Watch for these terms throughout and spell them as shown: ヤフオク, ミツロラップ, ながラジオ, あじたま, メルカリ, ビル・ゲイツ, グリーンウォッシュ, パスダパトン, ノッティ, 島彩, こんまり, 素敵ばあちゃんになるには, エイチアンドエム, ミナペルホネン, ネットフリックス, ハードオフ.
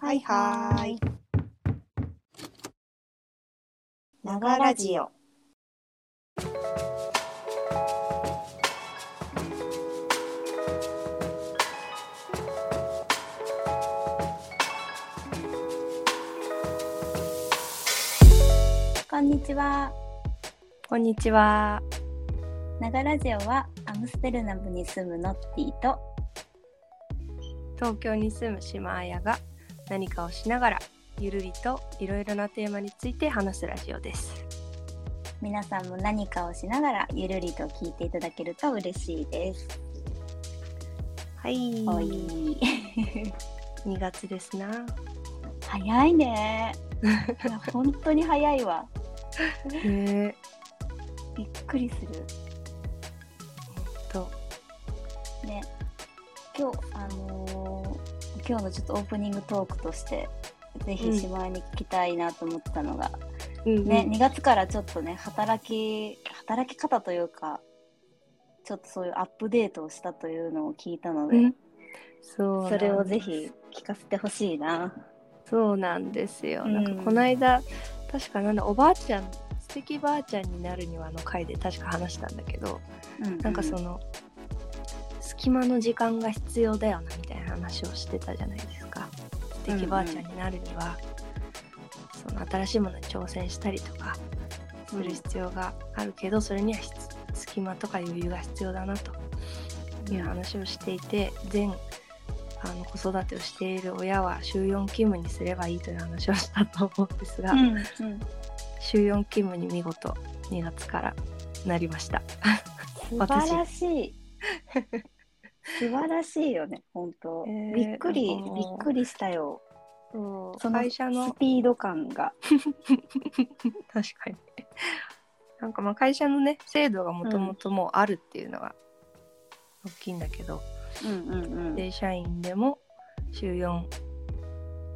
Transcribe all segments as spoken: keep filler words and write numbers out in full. はいはい、ながラジオ。こんにちは。こんにちは。ながラジオはアムステルダムに住むノッティと東京に住む島彩が何かをしながらゆるりといろいろなテーマについて話すラジオです。皆さんも何かをしながらゆるりと聞いていただけると嬉しいです。はい、おいにがつですな。早いねいや本当に早いわねびっくりする。とね、今日あのー、今日のちょっとオープニングトークとしてぜひ島に聞きたいなと思ったのが、うんうんうん、ね、にがつからちょっとね働き働き方というかちょっとそういうアップデートをしたというのを聞いたので、うん、そうそれをぜひ聞かせてほしいな。そうなんですよ、うん、なんかこの間確かなんだおばあちゃん素敵ばあちゃんになるにはの回で確か話したんだけど、うんうん、なんかその隙間の時間が必要だよなみたいな話をしてたじゃないですか。素敵ばあちゃんになるには、うんうん、その新しいものに挑戦したりとかする必要があるけど、うん、それには隙間とか余裕が必要だなという話をしていて、全あの子育てをしている親は週よん勤務にすればいいという話をしたと思うんですが、うんうん、週よん勤務に見事にがつからなりました素晴らしい素晴らしいよね本当、えー、びっくり、あのー、びっくりしたよ。そうその会社のスピード感が確かになんかまあ会社のね制度がもともともうあるっていうのが大きいんだけど、うんうんうん、で社員でも週よん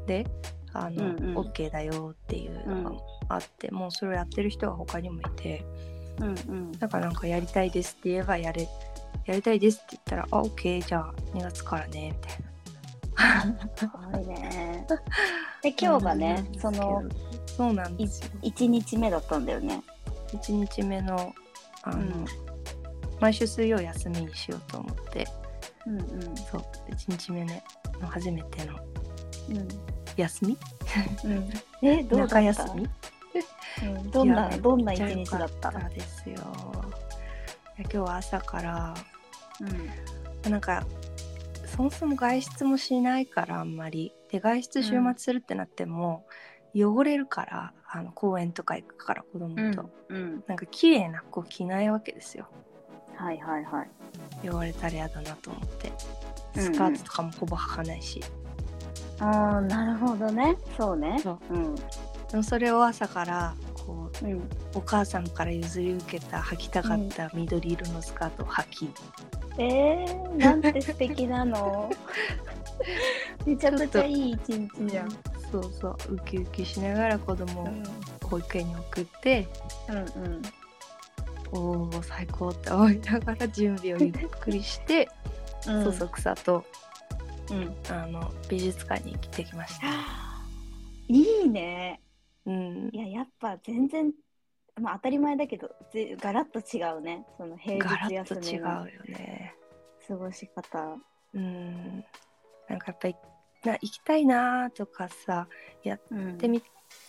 であの、うんうん、OK だよっていうのがあって、うん、もうそれをやってる人が他にもいて、うんうん、だからなんかやりたいですって言えばやれやりたいですって言ったらあ OK じゃあにがつからねみたいなすごいねで今日がねそのそうなんですよいちにちめだったんだよね。いちにちめの、あの、うん、毎週水曜休みにしようと思って、うんうん、そういちにちめの初めての、うん、休み、うん、えどうだった中休みうん、どんな、ね、どんな一日だった？めっちゃ良かったですよ。今日は朝から、うん、なんかそもそも外出もしないからあんまりで外出週末するってなっても、うん、汚れるからあの公園とか行くから子供と、うんうん、なんか綺麗な子着ないわけですよ。はいはいはい。汚れたらやだなと思ってスカートとかもほぼ履かないし、うんうん、ああなるほどねそうねそう、うんでもそれを朝からこう、うん、お母さんから譲り受けた履きたかった緑色のスカートを履き、うん、えー、なんて素敵なのめちゃくちゃいい一日じゃん。そうそうウキウキしながら子供を保育園に送って、うんうんうん、おー最高って思いながら準備をゆっくりして、うん、そそくさと、うん、あの美術館に来てきました。いいね。うん、いややっぱ全然、まあ、当たり前だけどガラッと違うねその平日休みのガラッと違うよね過ごし方。うんなんかやっぱりな行きたいなとかさやってみ、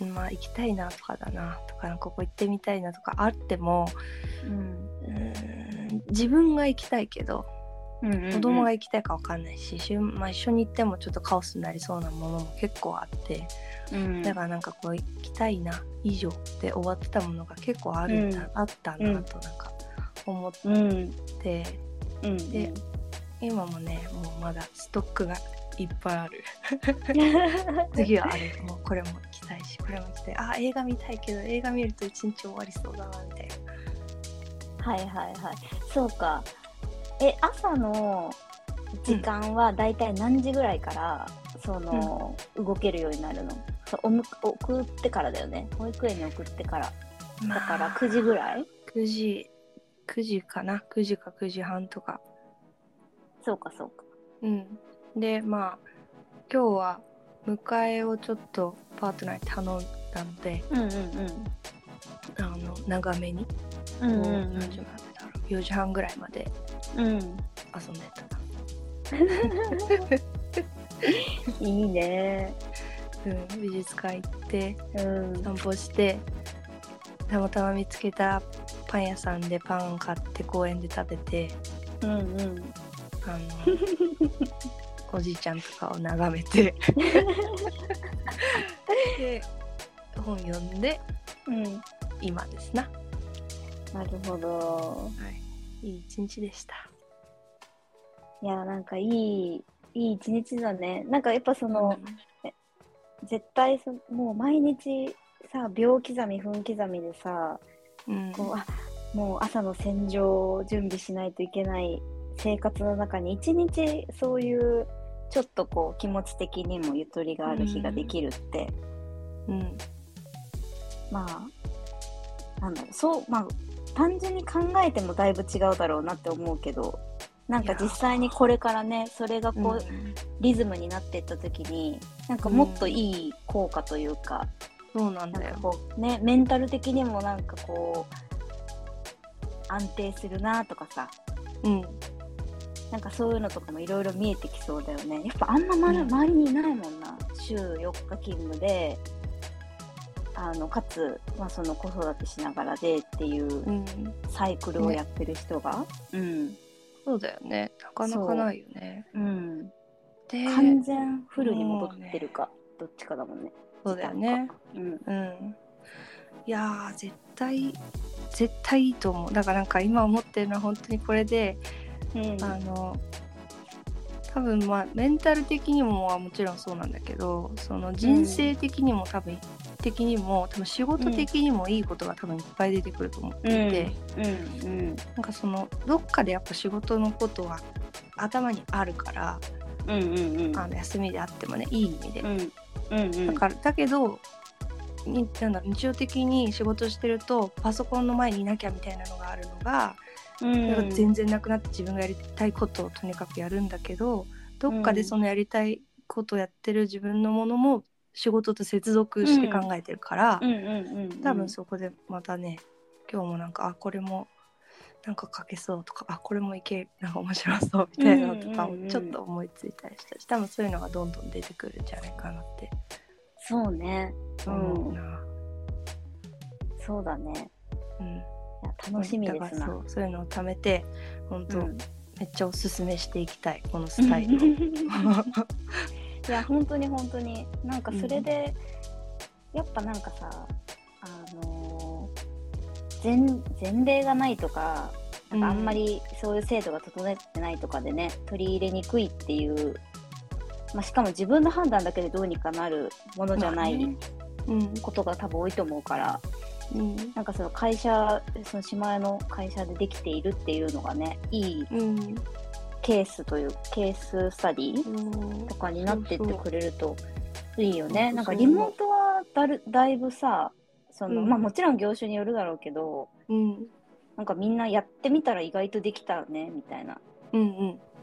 うん、まあ行きたいなとかだなとかここ行ってみたいなとかあっても、うん、うん自分が行きたいけど、うんうんうん、子供が行きたいか分かんないし、まあ、一緒に行ってもちょっとカオスになりそうなものも結構あって、うん、だからなんかこう行きたいな以上で終わってたものが結構あるんだ、うん、あったなとなんか思って、うんうん、で今もねもうまだストックがいっぱいある次はあれもうこれも行きたいしこれも行きたいあ映画見たいけど映画見ると一日終わりそうだなみたいな。はいはいはいそうか。え朝の時間はだいたい何時ぐらいから、うん、その、うん、動けるようになるの？そうおむ送ってからだよね保育園に送ってから、まあ、だからくじぐらいくじくじかなくじかくじはんとか。そうかそうかうんでまあ今日は迎えをちょっとパートナーに頼んだので、うんうんうん、あの長めに、うんうんうん、何時までだろうよじはんぐらいまで遊んでた、うん、いいね、うん、美術館行って、うん、散歩してたまたま見つけたパン屋さんでパン買って公園で食べて、うんうん、あのおじいちゃんとかを眺めてで本読んで、うん、今ですな。なるほど、はい、いい一日でした。いやなんかいいいい一日だね。なんかやっぱその、うん、絶対そもう毎日さ秒刻み分刻みでさ、うん、こうあもう朝の洗浄を準備しないといけない生活の中に一日そういうちょっとこう気持ち的にもゆとりがある日ができるって、うんうん、まあなんだろうそうまあ単純に考えてもだいぶ違うだろうなって思うけど、なんか実際にこれからねそれがこう、うん、リズムになっていった時になんかもっといい効果というか、うん、そうなんだよ。なんかこうねメンタル的にもなんかこう安定するなとかさ、うんなんかそういうのとかもいろいろ見えてきそうだよね。やっぱあんま周りにいないもんな、うん、週よっか勤務であのかつ、まあ、その子育てしながらでっていうサイクルをやってる人が、うんうん、そうだよね。なかなかないよね、うん、で完全フルに戻ってるか、ね、どっちかだもんね。そうだよね、うんうん、いやー絶対絶対いいと思う。だからなんか今思ってるのは本当にこれでうん、あの多分、まあ、メンタル的にもはもちろんそうなんだけどその人生的にも多分、うん、的にも多分仕事的にもいいことが多分いっぱい出てくると思っていて、うんうんうん、なんかそのどっかでやっぱ仕事のことは頭にあるから、うんうんうん、あの休みであってもねいい意味で、うんうんうん、だからだけどになんだ日常的に仕事してるとパソコンの前にいなきゃみたいなのがあるのがうん、全然なくなって自分がやりたいことをとにかくやるんだけどどっかでそのやりたいことをやってる自分のものも仕事と接続して考えてるから、うんうんうんうん、多分そこでまたね今日もなんかあこれもなんか書けそうとかあこれもいけなんか面白そうみたいなのとかをちょっと思いついたりしたし、うんうんうん、多分そういうのがどんどん出てくるんじゃないかなって。そうね、うんうん、そうだね、うん楽しみですな。そう、そういうのを貯めて本当、うん、めっちゃおすすめしていきたいこのスタイルをいや本当に本当になんかそれで、うん、やっぱなんかさあのー、前、前例がないとか、 なんかあんまりそういう制度が整ってないとかでね取り入れにくいっていう、まあ、しかも自分の判断だけでどうにかなるものじゃないことが多分多いと思うから、うん、なんかその会社その島屋の会社でできているっていうのがねいいケースという、うん、ケーススタディとかになってってくれるといいよね、うん、そうそうなんかリモートは だ, るだいぶさその、うんまあ、もちろん業種によるだろうけど、うん、なんかみんなやってみたら意外とできたねみたいな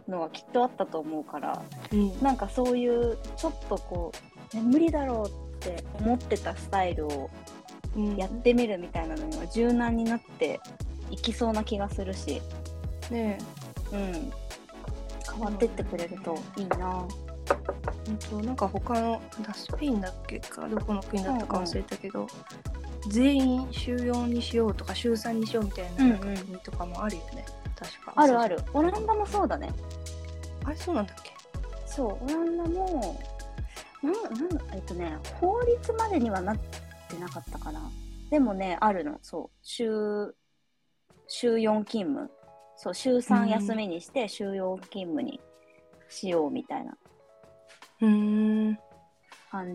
のはきっとあったと思うから、うん、なんかそういうちょっとこう、ね、無理だろうって思ってたスタイルをうん、やってみるみたいなのには柔軟になっていきそうな気がするし、ねえ、うん、変わってってくれるといいな。本当なんか他のスペインだっけかどこの国だったか忘れたけど、うんうん、全員週よんにしようとか週さんにしようみたいななんか国とかもあるよね、うんうん、確かあるある。オランダもそうだね。あれそうなんだっけ。そうオランダもなんなんえっとね法律までにはなってなかったかな。でもねあるのそう 週, 週よん勤務そう週さん休みにして週よん勤務にしようみたいな感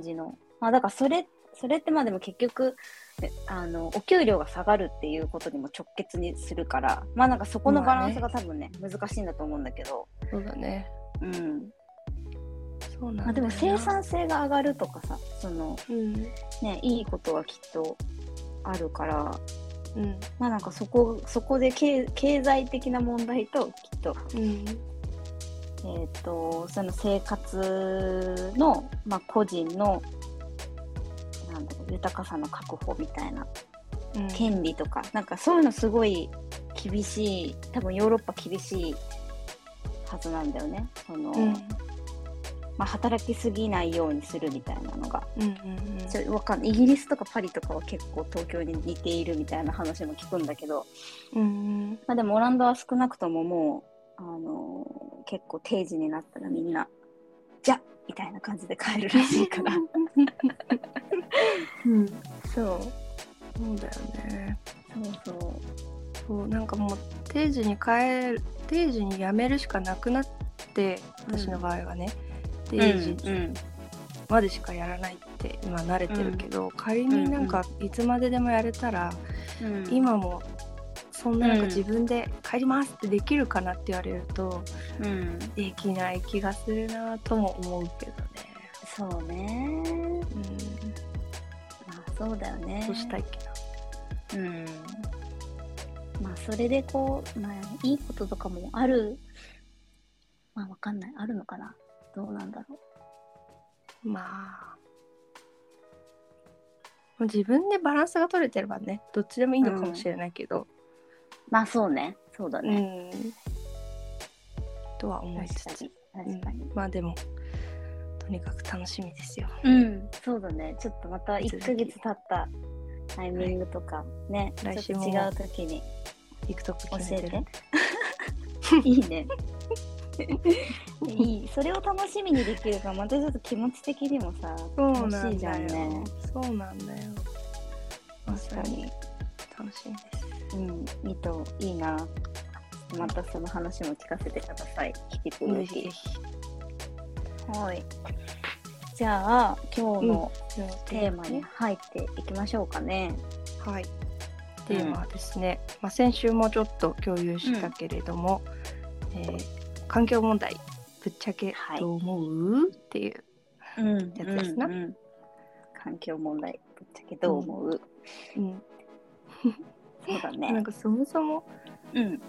じの、まあ、だからそ れ, それってまあでも結局あのお給料が下がるっていうことにも直結にするからまあなんかそこのバランスが多分ね、まあ、ね難しいんだと思うんだけどそうだねうんそうなんだよな。まあ、でも生産性が上がるとかさその、うんね、いいことはきっとあるから、うん、まあなんかそこ、そこで経済的な問題ときっと、うん、えー、とその生活の、まあ、個人のなんだろう豊かさの確保みたいな、うん、権利とかなんかそういうのすごい厳しい、多分ヨーロッパ厳しいはずなんだよね。その、うんまあ、働きすぎないようにするみたいなのが、うんうんうん、ちょわかんない。イギリスとかパリとかは結構東京に似ているみたいな話も聞くんだけど、うんまあ、でもオランダは少なくとももうあのー、結構定時になったらみんなじゃみたいな感じで帰るらしいから、うん、そうそうだよね。そうそうそうなんかもう定時に帰る定時に辞めるしかなくなって私の場合はね、うん、定時までしかやらないって今慣れてるけど、うん、仮になんかいつまででもやれたら、うん、今もそんななんか自分で帰りますってできるかなって言われると、うん、できない気がするなとも思うけどね。そうね、うん、まあそうだよね。そうしたいけど、うん、まあそれでこう、まあ、いいこととかもある、まあわかんない、あるのかな、どうなんだろう。まあ自分でバランスが取れてればね、どっちでもいいのかもしれないけど、うんまあそうね、そうだね、うん、とは思いつつ、確かに確かに、うん、まあでもとにかく楽しみですよ。うん、そうだね。ちょっとまたいっかげつ経ったタイミングとかね、はい、ちょっと違う時に行くとこ決めてる。教えて。いいね。いい。それを楽しみにできるからまたちょっと気持ち的にもさ、楽しいじゃんね。そうなんだよ。確かに楽しいです。うん、いいといいな。またその話も聞かせてください。引き続き。はい。じゃあ今日のテーマに入っていきましょうかね。うん、はい。テーマはですね、うんまあ、先週もちょっと共有したけれども、うんえー、環境問題ぶっちゃけどう思う、はい、っていうやつですな、うんうんうん。環境問題ぶっちゃけどう思う。うん。うんそうだね、なんかそもそも、うん、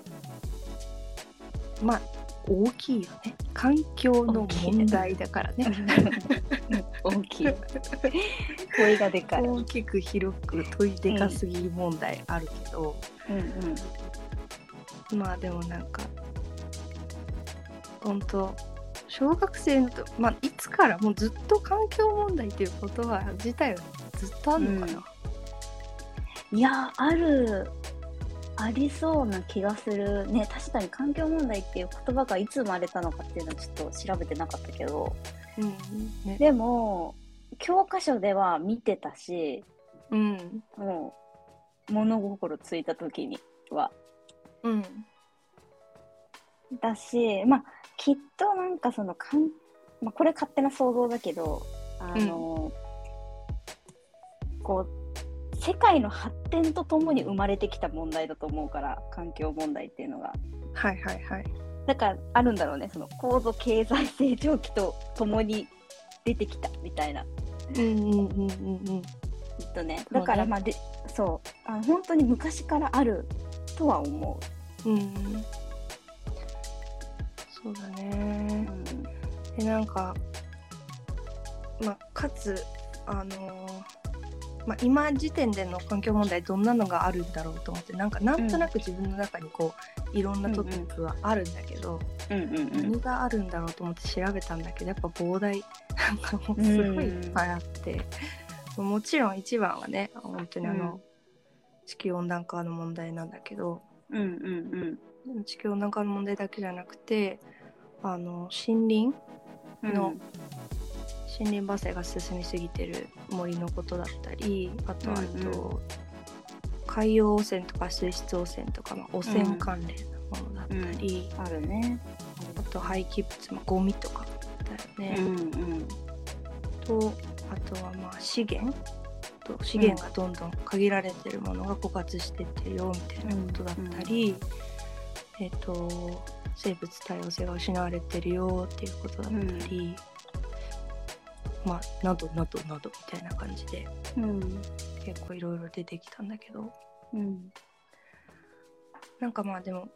まあ大きいよね。環境の問題だからね。大きい。問いがでかい。大きく広く問いでかすぎ問題あるけど、うんうんうん、まあでもなんか本当小学生のと、まあ、いつからもうずっと環境問題っていう言葉自体はずっとあるのかな。うんいやあるありそうな気がするね。確かに環境問題っていう言葉がいつ生まれたのかっていうのはちょっと調べてなかったけど、うんね、でも教科書では見てたし、うん、もう物心ついた時には、うん、だしまあきっとなんかそのかん、まあ、これ勝手な想像だけどあの、うん、こう世界の発展とともに生まれてきた問題だと思うから環境問題っていうのがはいはいはいだからあるんだろうね。その高度経済成長期とともに出てきたみたいなうんうんうんうんきっとね。だからまあでそうあ本当に昔からあるとは思う。うんそうだね、うん、でなんかまあかつあのーまあ、今時点での環境問題どんなのがあるんだろうと思ってなんかなんとなく自分の中にこういろんなトピックはあるんだけど、うんうんうんうん、何があるんだろうと思って調べたんだけどやっぱ膨大なんかもうすごいいっぱいあって、うん、もちろん一番はね本当にあの地球温暖化の問題なんだけど、うんうんうん、地球温暖化の問題だけじゃなくてあの森林の、うん森林伐採が進みすぎてる森のことだったりあとは、うんうん、海洋汚染とか水質汚染とか、まあ、汚染関連のものだったり、うんうん、あるね。あと廃棄物、まあ、ゴミとかだよね、うんうん、とあとはまあ資源と資源がどんどん限られてるものが枯渇してってるよみたいなことだったり、うんうん、えっと生物多様性が失われてるよっていうことだったり、うんまあ、などなどなどみたいな感じで、うん、結構いろいろ出てきたんだけど、うん、なんかまあでも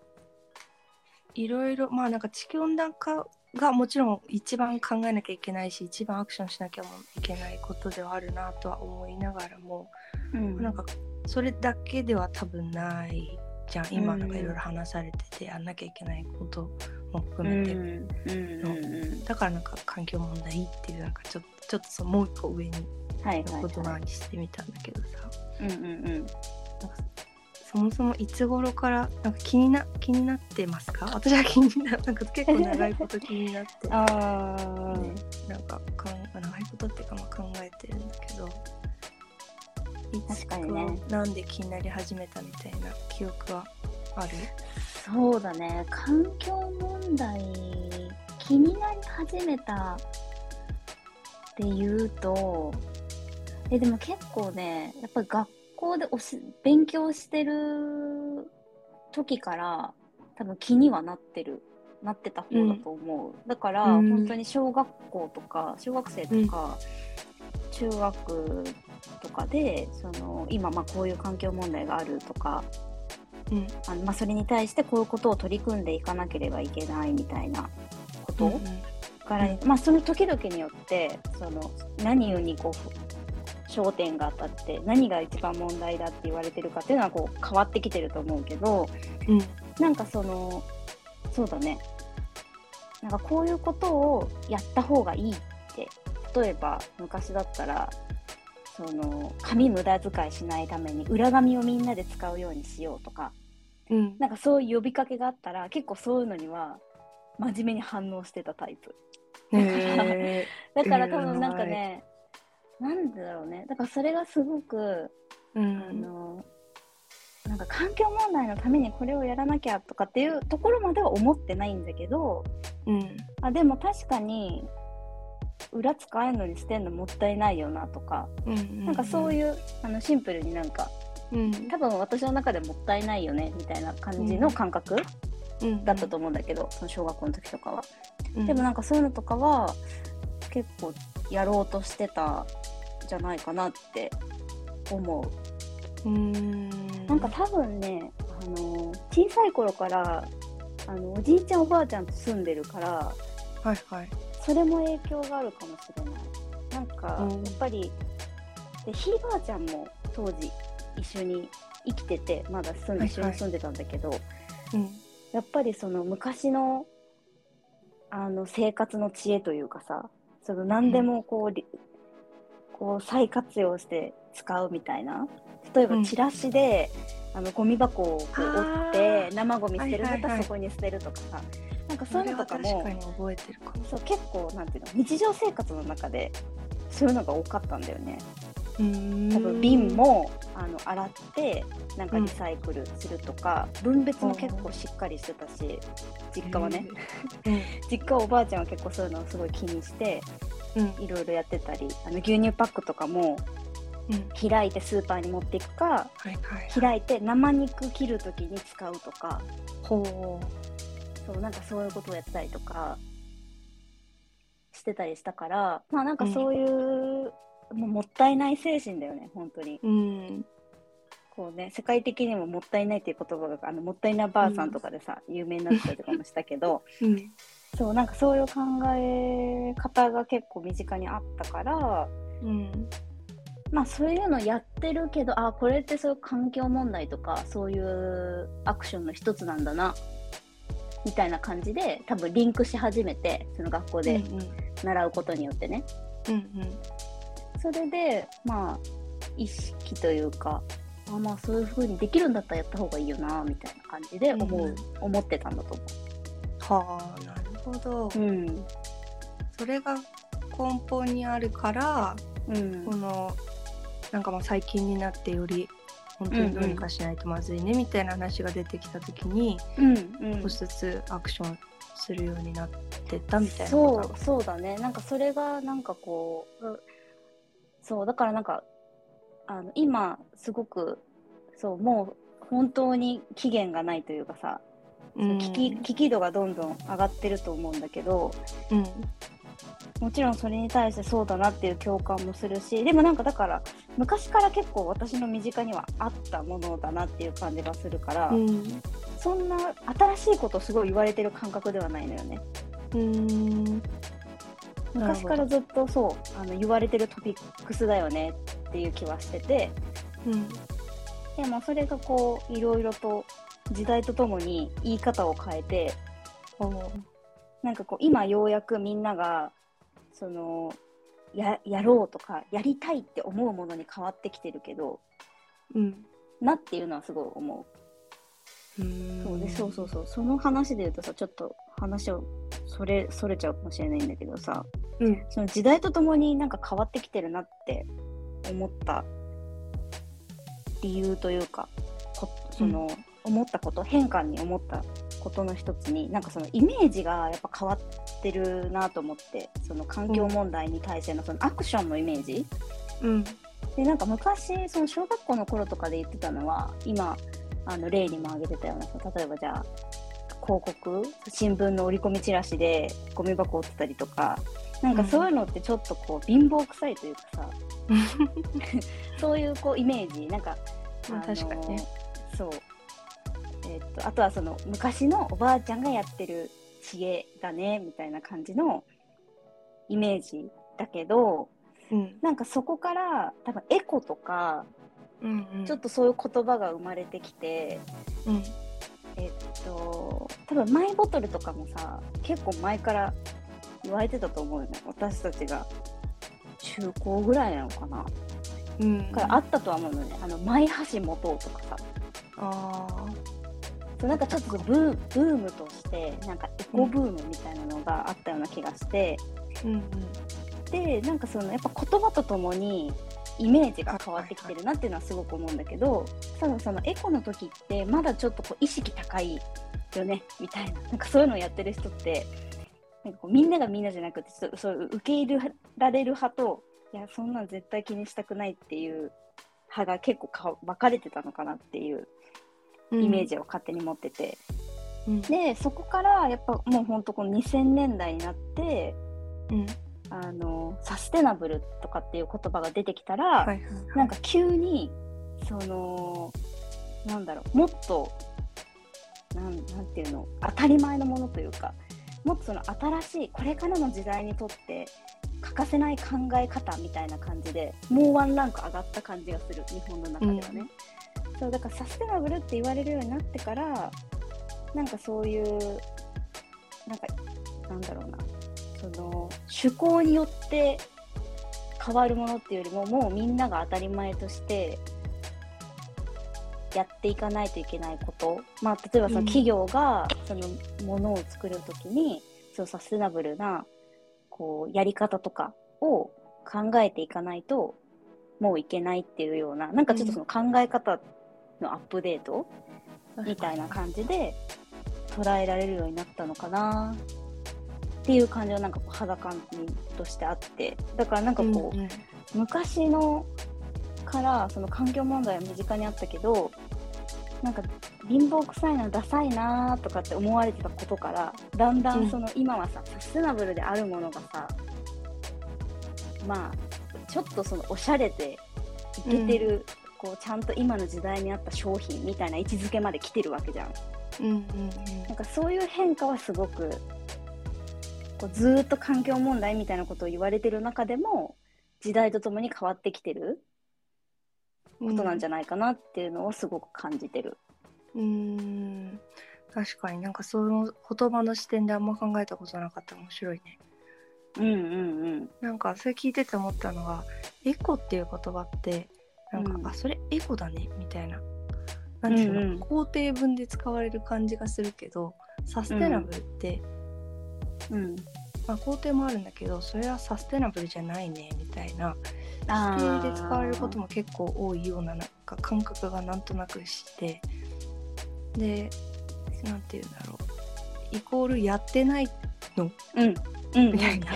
いろいろまあなんか地球温暖化がもちろん一番考えなきゃいけないし、一番アクションしなきゃいけないことではあるなとは思いながらも、うん、なんかそれだけでは多分ないじゃん、今なんかいろいろ話されててやんなきゃいけないことも含めての、うんうんうん、だからなんか環境問題っていうなんかちょっと、ちょっとそのもう一個上に言葉にしてみたんだけどさ、はいはいはい、うんうんうん、そもそもいつ頃からなんか 気, にな気になってますか？私は気にななんか結構長いこと気になってあ、ね、なんかかん長いことっていうかまあ考えてるんだけど、いつかなんで気になり始めたみたいな記憶はある？そうだね、環境問題気になり始めたっていうと、えでも結構ね、やっぱり学校学校でおし勉強してる時から多分気にはなってるなってた方だと思う、うん、だから本当に小学校とか小学生とか中学とかで、うん、その今まあこういう環境問題があるとか、うん、あのまあ、それに対してこういうことを取り組んでいかなければいけないみたいなこと、うんからうん、まあその時々によってその何にこう焦点が当たって何が一番問題だって言われてるかっていうのはこう変わってきてると思うけど、うん、なんかそのそうだね、なんかこういうことをやった方がいいって、例えば昔だったらその紙無駄遣いしないために裏紙をみんなで使うようにしようとか、うん、なんかそういう呼びかけがあったら結構そういうのには真面目に反応してたタイプだから、えー、だから多分なんかね、えーなんでだろうね。だからそれがすごく、うん、あのなんか環境問題のためにこれをやらなきゃとかっていうところまでは思ってないんだけど、うん、あでも確かに裏使えるのに捨てるのもったいないよなとか、うんうんうん、なんかそういうあのシンプルになんか、うん、多分私の中でもったいないよねみたいな感じの感覚、うん、だったと思うんだけど、その小学校の時とかは、うん、でもなんかそういうのとかは結構やろうとしてたじゃないかなって思う。 うーんなんか多分ね、あの小さい頃からあのおじいちゃんおばあちゃんと住んでるから、はいはい、それも影響があるかもしれない。なんかやっぱりでひいばあちゃんも当時一緒に生きてて、まだ住ん、はいはい、一緒に住んでたんだけど、うん、やっぱりその昔の、あの生活の知恵というかさ、その何でもこう、うん、こう再活用して使うみたいな、例えばチラシで、うん、あのゴミ箱をこう折って生ゴミ捨てるんだったらそこに捨てるとかさ、はいはいはい、なんかそういうのとかも確かに覚えてるかも。そう結構なんていうの、日常生活の中でそういうのが多かったんだよね。うーん多分瓶もあの洗ってなんかリサイクルするとか、うん、分別も結構しっかりしてたし、実家はね、えー、実家はおばあちゃんは結構そういうのをすごい気にしていろいろやってたり、あの牛乳パックとかも開いてスーパーに持っていくか、うん、開いて生肉切るときに使うとか、ほう、そうなんかそういうことをやったりとかしてたりしたから、まあなんかそういう、うん、もうもったいない精神だよね本当に、うん、こうね、世界的にももったいないっていう言葉があのもったいないばあさんとかでさ、うん、有名になったりとかもしたけど、うん、そうなんかそういう考え方が結構身近にあったから、うん、まあそういうのやってるけど、あこれってそういう環境問題とかそういうアクションの一つなんだなみたいな感じで多分リンクし始めて、その学校で習うことによってね、うんうん、それでまあ意識というか、あまあそういう風にできるんだったらやった方がいいよなみたいな感じで思う、うん、思ってたんだと思う。はあ、なるほどほど、うん、それが根本にあるから、うん、このなんかまあ最近になってより本当にどうにかしないとまずいねみたいな話が出てきた時に、うんうん、少しずつアクションするようになってったみたいなこと、そう、そうだね、なんかそれがなんかこう、そうだからなんかあの今すごくそう、もう本当に期限がないというかさ、危機、危機度がどんどん上がってると思うんだけど、うん、もちろんそれに対してそうだなっていう共感もするし、でもなんかだから昔から結構私の身近にはあったものだなっていう感じがするから、うん、そんな新しいことをすごい言われてる感覚ではないのよね。うーん、昔からずっとそうあの言われてるトピックスだよねっていう気はしてて、うん、でもそれがこういろいろと時代とともに言い方を変えて、なんかこう今ようやくみんながその や, やろうとかやりたいって思うものに変わってきてるけど、うん、なっていうのはすごい思う。うーん、そうで、そうそうそう、その話で言うとさ、ちょっと話をそれそれちゃうかもしれないんだけどさ、うん、その時代とともになんか変わってきてるなって思った理由というか、その、うん、思ったこと、変化に思ったことの一つに、なんかそのイメージがやっぱ変わってるなと思って、その環境問題に対してのそのアクションのイメージ、うん、でなんか昔その小学校の頃とかで言ってたのは、今あの例にも挙げてたような、例えばじゃあ広告、新聞の折り込みチラシでゴミ箱を売ってたりとか、なんかそういうのってちょっとこう貧乏臭いというかさ、うん、そういうこうイメージ、なんか、うん、あの確かにね、そう。えー、っとあとはその昔のおばあちゃんがやってる知恵だねみたいな感じのイメージだけど、うん、なんかそこから多分エコとか、うんうん、ちょっとそういう言葉が生まれてきて、うん、えー、っと多分マイボトルとかもさ、結構前から言われてたと思うよね。私たちが中高ぐらいなのかな、うん、からあったとは思うのね。あのマイ箸持とうとかさ、あなんかちょっとブー、ブームとしてなんかエコブームみたいなのがあったような気がして、うんうん、でなんかそのやっぱ言葉とともにイメージが変わってきてるなっていうのはすごく思うんだけど、ただそのエコの時ってまだちょっとこう意識高いよねみたいな、なんかそういうのをやってる人ってなんかこうみんながみんなじゃなくて、ちょっとそう受け入れられる派と、いやそんなん絶対気にしたくないっていう派が結構か分かれてたのかなっていうイメージを勝手に持ってて、うん、でそこからやっぱもうほんとこのにせんねんだいになって、うん、あのサステナブルとかっていう言葉が出てきたら、はいはいはい、なんか急にそのなんだろう、もっとなん、なんていうの、当たり前のものというか、もっとその新しいこれからの時代にとって欠かせない考え方みたいな感じで、もうワンランク上がった感じがする、日本の中ではね、うん、そうだからサステナブルって言われるようになってから、なんかそういうなんかなんだろうな、その趣向によって変わるものっていうよりも、もうみんなが当たり前としてやっていかないといけないこと、まあ、例えばその企業がそのものを作るときに、うん、そのサステナブルなこうやり方とかを考えていかないともういけないっていうような、なんかちょっとその考え方のアップデートみたいな感じで捉えられるようになったのかなっていう感じはなんかこう肌感としてあって、だからなんかこう、うんうん、昔のからその環境問題は身近にあったけど、なんか貧乏臭いな、ダサいなとかって思われてたことから、だんだんその今はさ、サステナブルであるものがさ、まあちょっとそのおしゃれでイケてる、うん、こうちゃんと今の時代に合った商品みたいな位置づけまで来てるわけじゃん、うんうんうん、なんかそういう変化はすごくこうずーっと環境問題みたいなことを言われてる中でも、時代とともに変わってきてることなんじゃないかなっていうのをすごく感じてる。うん、うーん、確かになんかその言葉の視点であんま考えたことなかった。面白いね。うんうんうん。なんかそれ聞いてて思ったのが、エコっていう言葉ってなんか、うん、あそれエコだねみたいな、なんていうの、うんうん、肯定文で使われる感じがするけど、サステナブルって、うんうん、まあ、肯定もあるんだけど、それはサステナブルじゃないねみたいな。否定で使われることも結構多いよう な, なんか感覚がなんとなくして、でなんていうんだろう、イコールやってないの、うんうん、みたいな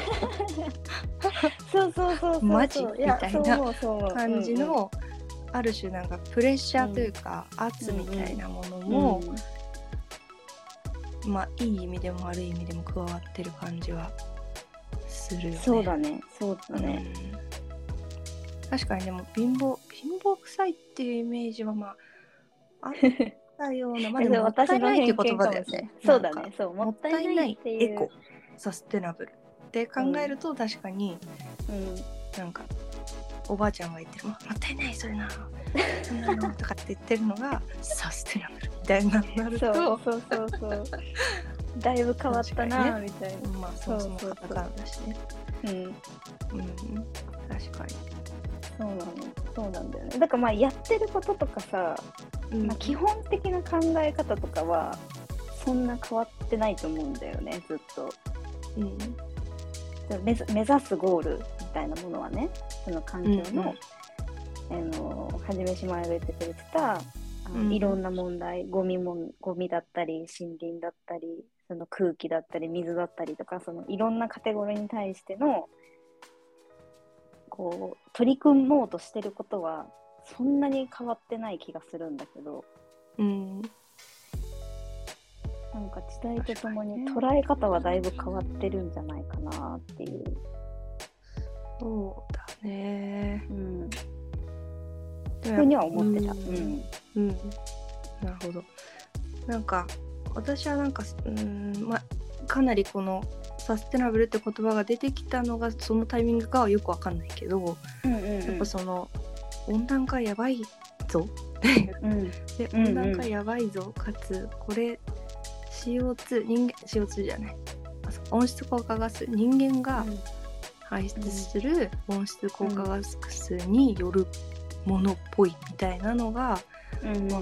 そうそうそうそう、マジみたいな感じの、ある種なんかプレッシャーというか、うん、圧みたいなものも、うん、まあいい意味でも悪い意味でも加わってる感じはするよね。そうだね、そうだね、うん、確かに。でも貧乏貧乏臭いっていうイメージはまああったような、まあでももったいないっていう言葉だよね。そうだね、そう、もったいないっていう、エコサステナブルって考えると確かに、うん、なんかおばあちゃんが言ってるもったいないそれなそんなのとかって言ってるのがサステナブルみたいなになるとそうそうそうそうだいぶ変わったな、ね、みたいな、まあ、そうそうそうカタカナだしね、うん、うん、確かにそうなのそうなんだよね。だからまあやってることとかさ、うんまあ、基本的な考え方とかはそんな変わってないと思うんだよねずっと、うん、目指すゴールみたいなものはねその環境の、うん、あのはじめしまえが言ってくれてた、うん、いろんな問題ゴミもゴミだったり森林だったりその空気だったり水だったりとかそのいろんなカテゴリーに対してのこう取り組もうとしてることはそんなに変わってない気がするんだけど、うん、なんか時代とともに捉え方はだいぶ変わってるんじゃないかなっていうそうだね、うん、ふうには思ってた、うんうんうん、なるほど。なんか私はなんか、うんま、かなりこのサステナブルって言葉が出てきたのがそのタイミングかはよくわかんないけど、うんうんうん、やっぱその温暖化やばいぞうん、で温暖化やばいぞ、かつこれ シーオーツー 人間 シーオーツー じゃない温室効果ガス人間が排出する温室効果ガスによるものっぽいみたいなのが、うんまあ、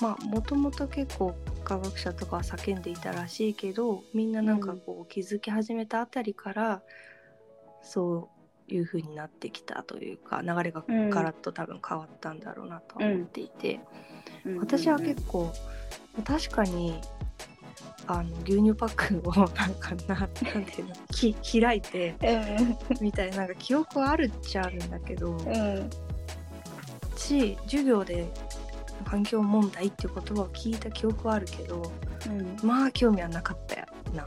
まあもともと結構科学者とかは叫んでいたらしいけどみんななんかこう気づき始めたあたりから、うん、そういう風になってきたというか流れがガラッと多分変わったんだろうなと思っていて、うん、私は結構確かにあの牛乳パックをなんかな、なんていうのき開いてみたい な, なんか記憶はあるっちゃあるんだけど、うん、し授業で環境問題っていう言葉を聞いた記憶はあるけど、うん、まあ興味はなかったよな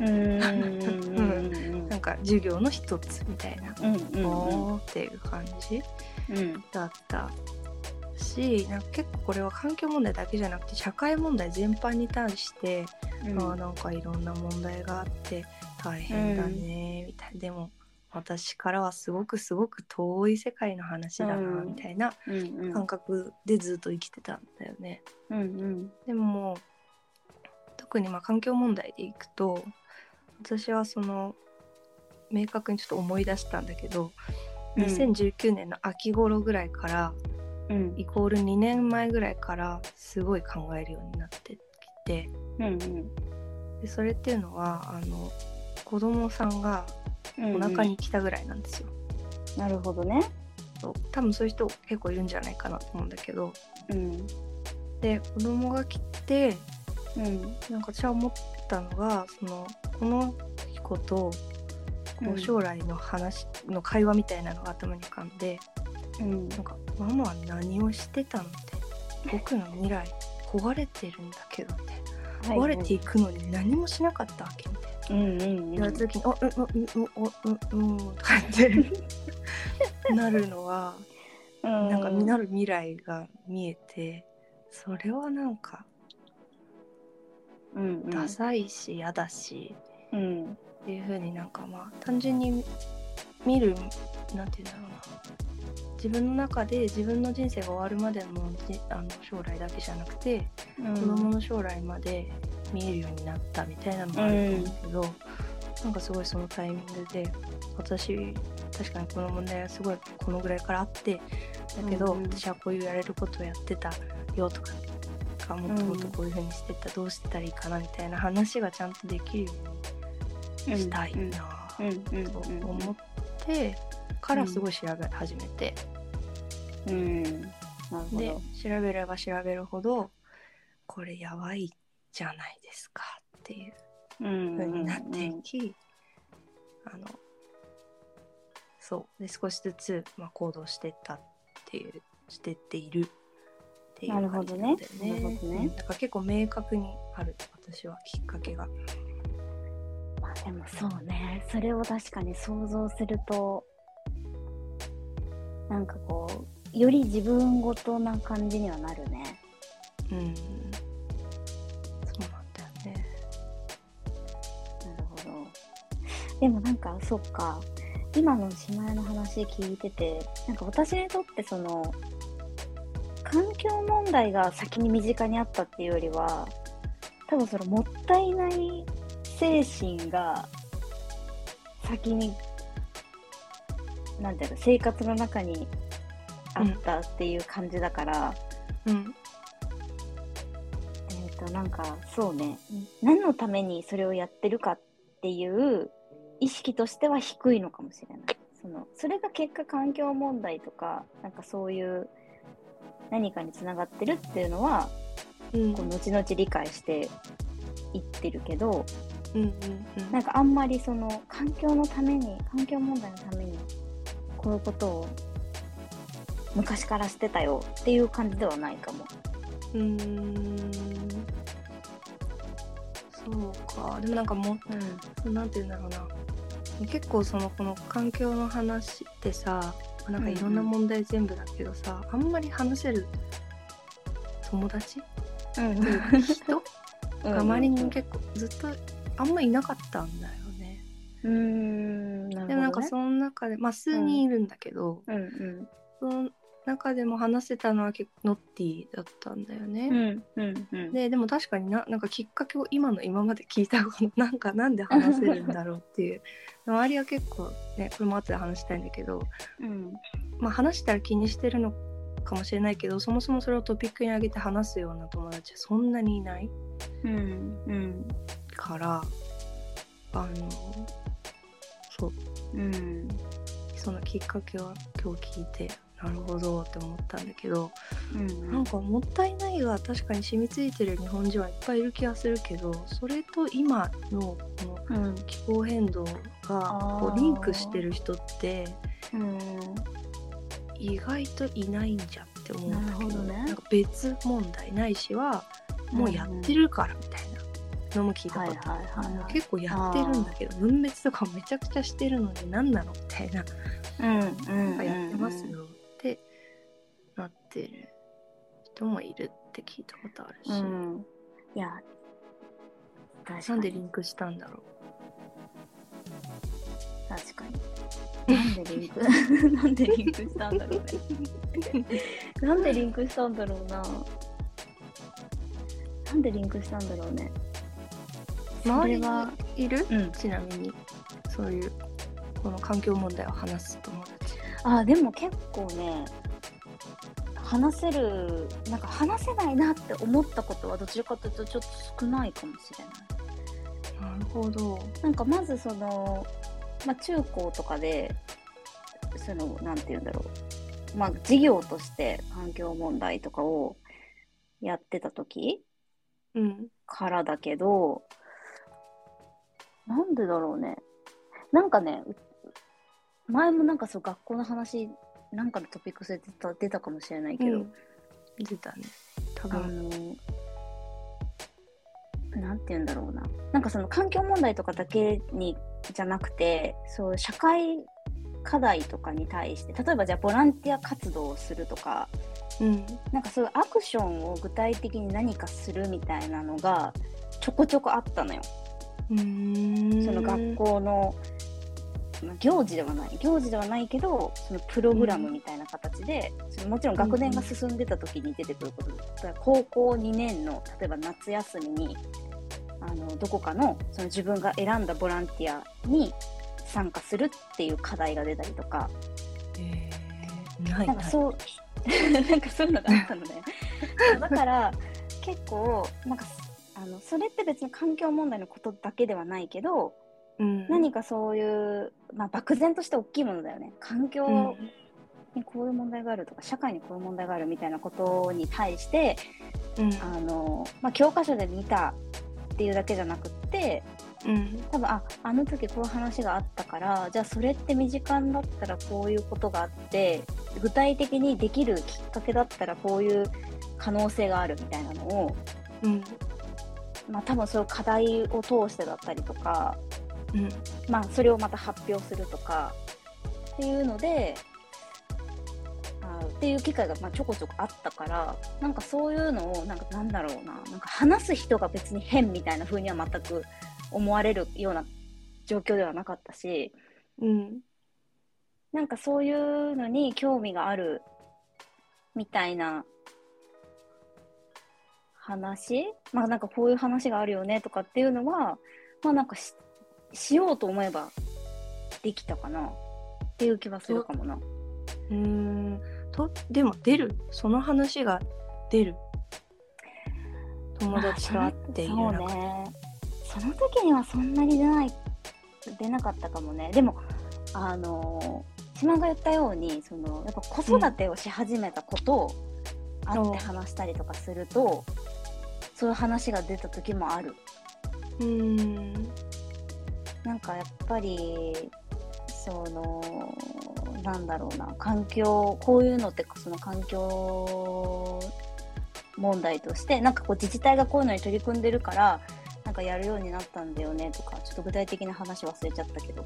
うーんなんか授業の一つみたいな、うんうんうん、おーっていう感じ、うん、だったしなんか結構これは環境問題だけじゃなくて社会問題全般に対して、うん、あなんかいろんな問題があって大変だねみたいな、うん、でも私からはすごくすごく遠い世界の話だなみたいな感覚でずっと生きてたんだよね、うんうん、でも特にまあ環境問題でいくと私はその明確にちょっと思い出したんだけど、うん、にせんじゅうきゅうねんの秋頃ぐらいから、うん、イコールにねんまえぐらいからすごい考えるようになってきて、うんうん、でそれっていうのはあの子供さんがお腹に来たぐらいなんですよ、うん、なるほどね。そう多分そういう人結構いるんじゃないかなと思うんだけど、うん、で子供が来て、うん、なんか私は思ったのがそのこの子とこう将来の話、うん、の会話みたいなのが頭に浮かんで、うん、なんかママは何をしてたのって僕の未来壊れてるんだけどって壊れていくのに何もしなかったわけみたいな、はいはいうんうんうん、言われた時におうんうんうんうんうんとかってなるのはなんかなる未来が見えてそれはなんかダサいし嫌だしっていう風になんかまあ単純に見るなんていうんだろうな自分の中で自分の人生が終わるまで の, あの将来だけじゃなくて子供の将来まで見えるようになったみたいなのがあると思うんだけど、うん、なんかすごいそのタイミングで私確かにこの問題はすごいこのぐらいからあってだけど、うん、私はこういうやれることをやってたよとかもっともっとこういう風にしてた、うん、どうしてたらいいかなみたいな話がちゃんとできるようにしたいなと思ってからすごい調べ始めて、うん、で調べれば調べるほどこれやばいじゃないですかっていう風になっていき、うんうんうん、あのそうで少しずつ、まあ、行動してったっていうしてっているっていう感じなんだよね。なるほどね。なるほどね。だから結構明確にある私はきっかけが。まあでもそうね。それを確かに想像するとなんかこうより自分ごとな感じにはなるね。うん。なるほど。でもなんかそっか、今のしまやの話聞いてて、なんか私にとってその環境問題が先に身近にあったっていうよりは、多分そのもったいない精神が先になんていうの、生活の中にあったっていう感じだから、うんうん、えっとなんかそうね、何のためにそれをやってるかっていう意識としては低いのかもしれない。そのそれが結果環境問題とかなんかそういう何かにつながってるっていうのは、うん、こう後々理解していってるけど、うんうんうん、なんかあんまりその環境のために環境問題のためにこういうことを昔からしてたよっていう感じではないかも。うーん、そうか。でもなんかもう、うん、なんていうんだろうな、結構そのこの環境の話ってさ、なんかいろんな問題全部だけどさ、うんうん、あんまり話せる友達、うん、人が周りに結構ずっとあんまいなかったんだよね。うーん、なるほどね。でもなんかその中でまあ数人いるんだけど、うんうんうん、その中でも話せたのは結構ノッティだったんだよね、うんうんうん、で、でも確かに な, なんかきっかけを今の今まで聞いたことなんかなんで話せるんだろうっていう周りは結構ね、これも後で話したいんだけど、うん、まあ話したら気にしてるのかもしれないけど、そもそもそれをトピックに上げて話すような友達はそんなにいない、うんうん、からあのそう、うん、そのきっかけは今日聞いてなるほどって思ったんだけど、うん、なんかもったいないが確かに染みついてる日本人はいっぱいいる気がするけど、それと今 の, この気候変動がこうリンクしてる人って、うん、意外といないんじゃって思うんだけど、なるほどね、なんか別問題ないしはもうやってるからみたいなのも聞いたことある。結構やってるんだけど分別とかめちゃくちゃしてるのに何なのみたいな、うん、なんかやってますよってなってる人もいるって聞いたことあるし、うん、いや確かに、なんでリンクしたんだろう、確かになんでリンクなんでリンクしたんだろうねなんでリンクしたんだろうななんでリンクしたんだろうね。周りにいる、うん、ちなみにそういうこの環境問題を話す友達。あ、でも結構ね話せる、なんか話せないなって思ったことはどちらかというとちょっと少ないかもしれない。なるほど。なんかまずその、まあ、中高とかでそのなんていうんだろう、まあ授業として環境問題とかをやってた時からだけど、うん、なんでだろうね。なんかね、前もなんかそう学校の話なんかのトピックスで出た、出たかもしれないけど、うん、出たね。多分あのなんて言うんだろうな、なんかその環境問題とかだけにじゃなくて、そう社会課題とかに対して、例えばじゃあボランティア活動をするとか、うん、なんかそういうアクションを具体的に何かするみたいなのがちょこちょこあったのよ。うーん、その学校の行事ではない行事ではないけど、そのプログラムみたいな形で、うん、そのもちろん学年が進んでた時に出てくること、うん、だから高校にねんの例えば夏休みにあのどこか の, その自分が選んだボランティアに参加するっていう課題が出たりとか、えー、ないない、なんかそうなんかそういうのがあったのねだから結構なんかあのそれって別に環境問題のことだけではないけど、うん、何かそういう、まあ、漠然として大きいものだよね。環境にこういう問題があるとか、社会にこういう問題があるみたいなことに対して、うん、あのまあ、教科書で見たっていうだけじゃなくって、うん、多分 あ, あの時こういう話があったから、じゃあそれって身近だったらこういうことがあって、具体的にできるきっかけだったらこういう可能性があるみたいなのを、うん、まあ、多分そういう課題を通してだったりとか、うん、まあそれをまた発表するとかっていうので、あっていう機会がまあちょこちょこあったから、なんかそういうのをなんかなんだろうな、なんか話す人が別に変みたいな風には全く思われるような状況ではなかったし、うん、なんかそういうのに興味があるみたいな話、まあなんかこういう話があるよねとかっていうのは、まあなんか し, しようと思えばできたかなっていう気はするかもな。うーんと、でも出る、その話が出る、友達と会っている中で、まあ、そうね、その時にはそんなに出ない出なかったかもね。でもあの島が言ったように、そのやっぱ子育てをし始めたことを会って話したりとかすると、うん、そういう話が出た時もある。うーん、なんかやっぱりそのなんだろうな、環境、こういうのってその環境問題としてなんかこう自治体がこういうのに取り組んでるからなんかやるようになったんだよねとか、ちょっと具体的な話忘れちゃったけど、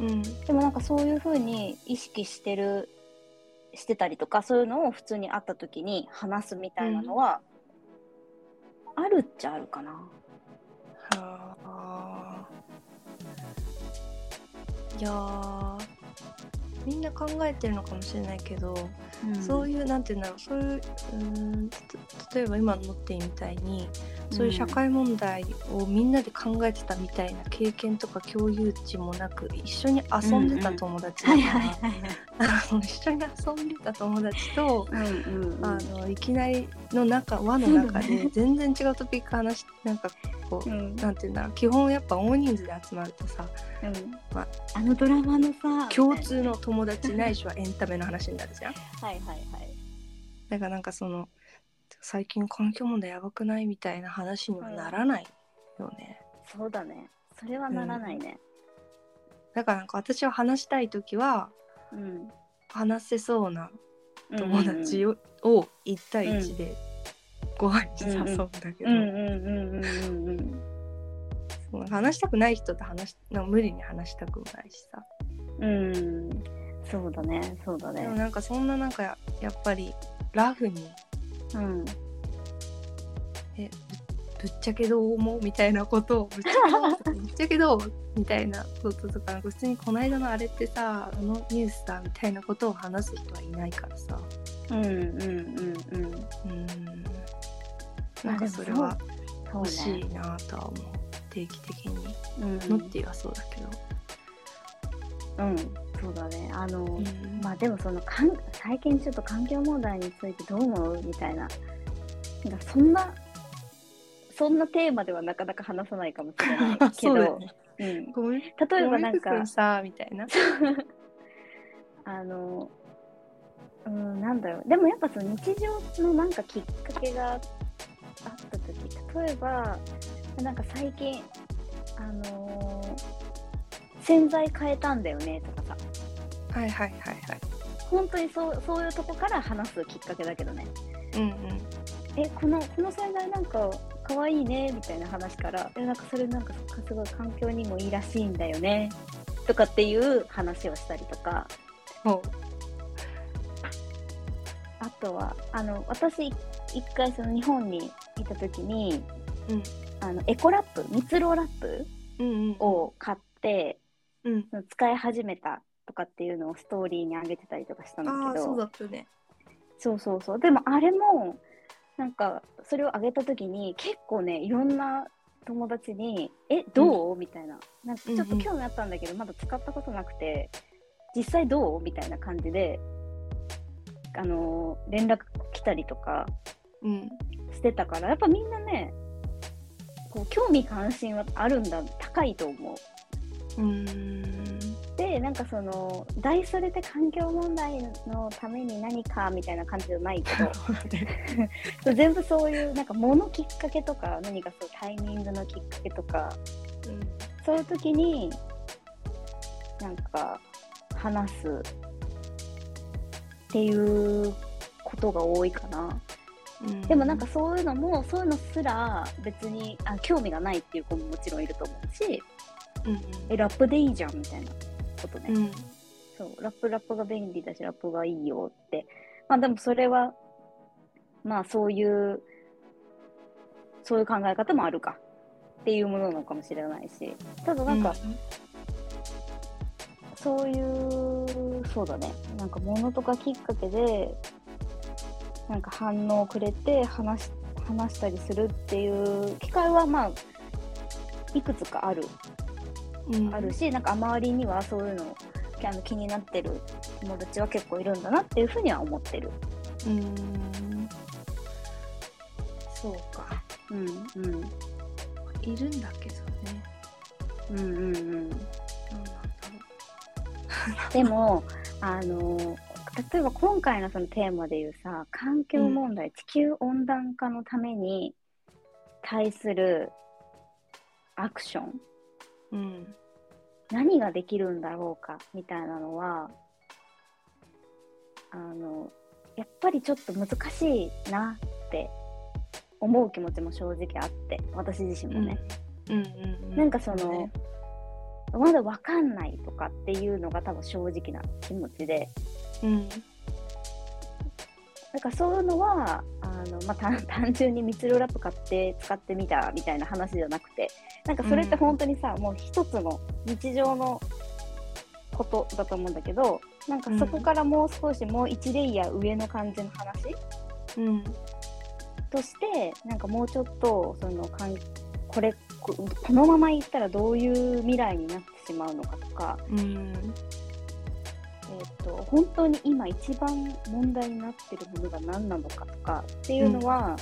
うん、でもなんかそういう風に意識してるしてたりとか、そういうのを普通に会った時に話すみたいなのは、うん、あるっちゃあるかな。はあ、いやー、みんな考えてるのかもしれないけど、うん、そういうなんていうんだろう、そういう、うーん、例えば今のモッティみたいに、うん、そういう社会問題をみんなで考えてたみたいな経験とか共有値もなく、一緒に遊んでた友達だから、一緒に遊んでた友達と、うんうんうん、あのいきなりの中、輪の中で全然違うトピック話して、なんかこう、うん、なんていうんだろう、基本やっぱ大人数で集まるとさ、うんまあ、あのドラマのさ、共通の友達ないしはエンタメの話になるじゃん。はいはいはい。だからなんかその最近環境問題やばくないみたいな話にはならないよね。うん、そうだね。それはならないね。うん、だからなんか私は話したいときは、うん、話せそうな友達をいち対いちでご飯に誘うんだけど。うんうんうんうんうんうん。話したくない人と話しなんか無理に話したくもないしさ。うん、そうだね、そうだね。でもなんかそんななんか や, やっぱりラフに、うん、え ぶ, ぶっちゃけどう思うみたいなことをぶっちゃけどうぶっちゃけどうみたいなこととか、なんか普通にこの間のあれってさ、あのニュースだみたいなことを話す人はいないからさ。うんうんうんうんうん。なんかそれは欲しいなとは思う。定期的に、うん、のっていうはそうだけど、うん、そうだね。あの、うん、まあでもそのかん最近ちょっと環境問題についてどう思うみたいな、なんかそんなそんなテーマではなかなか話さないかもしれないけど、う、ねうん、ごめん例えばなんかさみたいなあの、うん、なんだろう、でもやっぱその日常のなんかきっかけがあった時、例えばなんか最近あのー、洗剤変えたんだよねとかさ、はいはいはいはい、本当にそう、そういうとこから話すきっかけだけどね、うんうん、えこのこの洗剤なんか可愛いねみたいな話から、えなんかそれなんかすごい環境にもいいらしいんだよねとかっていう話をしたりとか、おあとはあの私一回その日本にいた時に、うんあのエコラップ、ミツロラップを買って、うんうんうん、使い始めたとかっていうのをストーリーに上げてたりとかしたんだけど、あ、そうだったね。そうそうそう。でもあれもなんかそれを上げた時に結構ね、いろんな友達にえどう、うん、みたいな、なんかちょっと興味あったんだけど、うんうん、まだ使ったことなくて実際どうみたいな感じで、あのー、連絡来たりとかしてたから、うん、やっぱみんなねこう興味関心はあるんだ、高いと思う。うーんでなんかその大それて環境問題のために何かみたいな感じじゃないけど全部そういうなんか物きっかけとか何かそうタイミングのきっかけとか、うん、そういう時になんか話すっていうことが多いかな。でもなんかそういうのも、そういうのすら別にあ興味がないっていう子ももちろんいると思うし、うんうん、えラップでいいじゃんみたいなことね、うん、そうラップラップが便利だしラップがいいよって、まあ、でもそれはまあそういうそういう考え方もあるかっていうものなのかもしれないし、ただなんか、そういうそうだね、なんか物とかきっかけでなんか反応をくれて話し、話したりするっていう機会はまあいくつかある、うん、あるし、なんか周りにはそういうのあの気になってる友達は結構いるんだなっていうふうには思ってる。うーん、そうか、うんうん、いるんだけどね。うんうんうん。でもあの例えば今回のそのテーマでいうさ、環境問題、うん、地球温暖化のために対するアクション、うん、何ができるんだろうかみたいなのはあのやっぱりちょっと難しいなって思う気持ちも正直あって、私自身もね、うんうんうんうん、なんかその、うん、まだ分かんないとかっていうのが多分正直な気持ちで、うん、なんかそういうのはあの、まあ、単, 単純にミツルラとかって使ってみたみたいな話じゃなくて、なんかそれって本当にさ、うん、もう一つの日常のことだと思うんだけど、なんかそこからもう少しもう一レイヤー上の感じの話、うん、としてなんかもうちょっとそのかんこれ こ, このままいったらどういう未来になってしまうのかとか、うん、えー、と本当に今一番問題になってるものが何なのかとかっていうのは、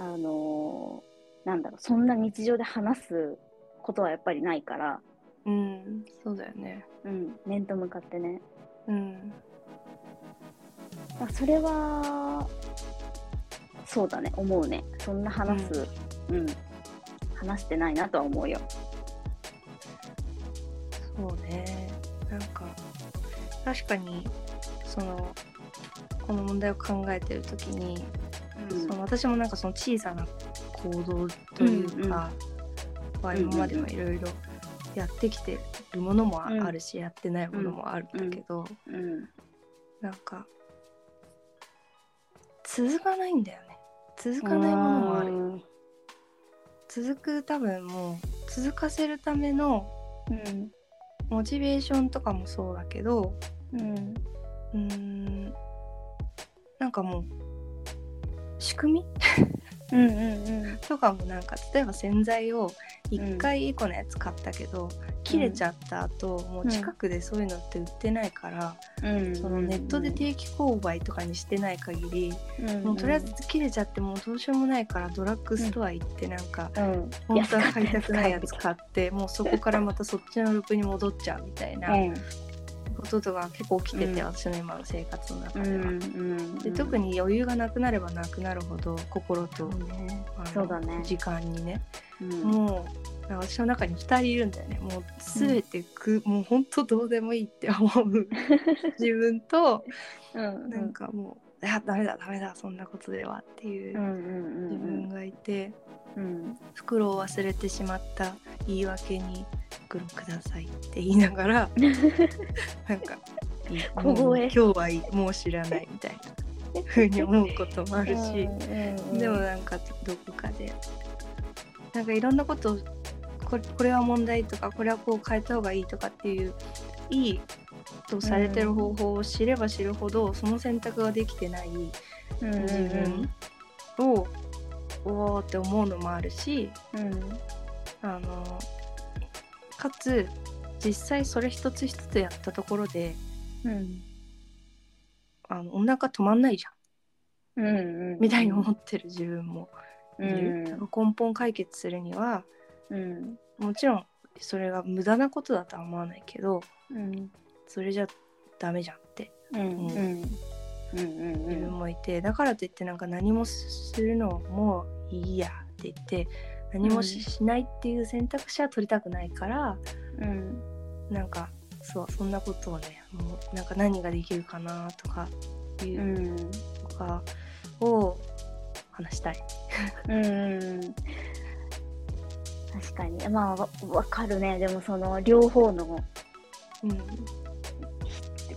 うん、あのなんだろう、そんな日常で話すことはやっぱりないから、うん、そうだよね、うん、面と向かってね、うん、まあ、それはそうだね、思うね、そんな話す、うんうん、話してないなとは思うよ。そうね、なんか確かにそのこの問題を考えてるときに、うん、その私もなんかその小さな行動というか、うんうん、今までもいろいろやってきてるものもあるし、うん、やってないものもあるんだけど、うんうん、なんか続かないんだよね。続かないものもあるよ。続く、多分もう続かせるための、うん、モチベーションとかもそうだけど、うん、うーん、なんかもう仕組みうんうんうん、とかもなんか例えば洗剤をいっかいいっこのやつ買ったけど、うん、切れちゃった後、うん、もう近くでそういうのって売ってないから、うん、そのネットで定期購買とかにしてない限り、うん、もうとりあえず切れちゃってもうどうしようもないからドラッグストア行ってなんか、うん、本当は買いたくないやつ買って、うん、もうそこからまたそっちのループに戻っちゃうみたいな、うん、こととか結構起きてて、うん、私の今の生活の中では、うんうん、で特に余裕がなくなればなくなるほど心と、ね、そうだね、時間にね、うん、もう私の中にふたりいるんだよね。もう全てく、うん、もう本当どうでもいいって思う自分とうん、うん、なんかもういやダメだダメだそんなことではっていう自分がいて、うんうんうん、袋を忘れてしまった言い訳に袋くださいって言いながらなんかもう今日はいいもう知らないみたいな風に思うこともあるしでもなんかどこかでなんかいろんなことを こ, これは問題とかこれはこう変えた方がいいとかっていういいとされてる方法を知れば知るほど、うん、その選択ができてない自分を、うん、おーって思うのもあるし、うん、あのかつ実際それ一つ一つやったところで、うん、あのお腹止まんないじゃん、うんうん、みたいに思ってる自分もいる、うん、根本解決するには、うん、もちろんそれが無駄なことだとは思わないけど、うん、それじゃダメじゃんって、うんうんうん、自分もいてだからといってなんか何もするのもいいやって言って何も し,、うん、しないっていう選択肢は取りたくないから、うん、なんかそうそんなことをねもうなんか何ができるかなとかいう、うん、とかを話したいうん確かにまあわかるね。でもその両方の、うん、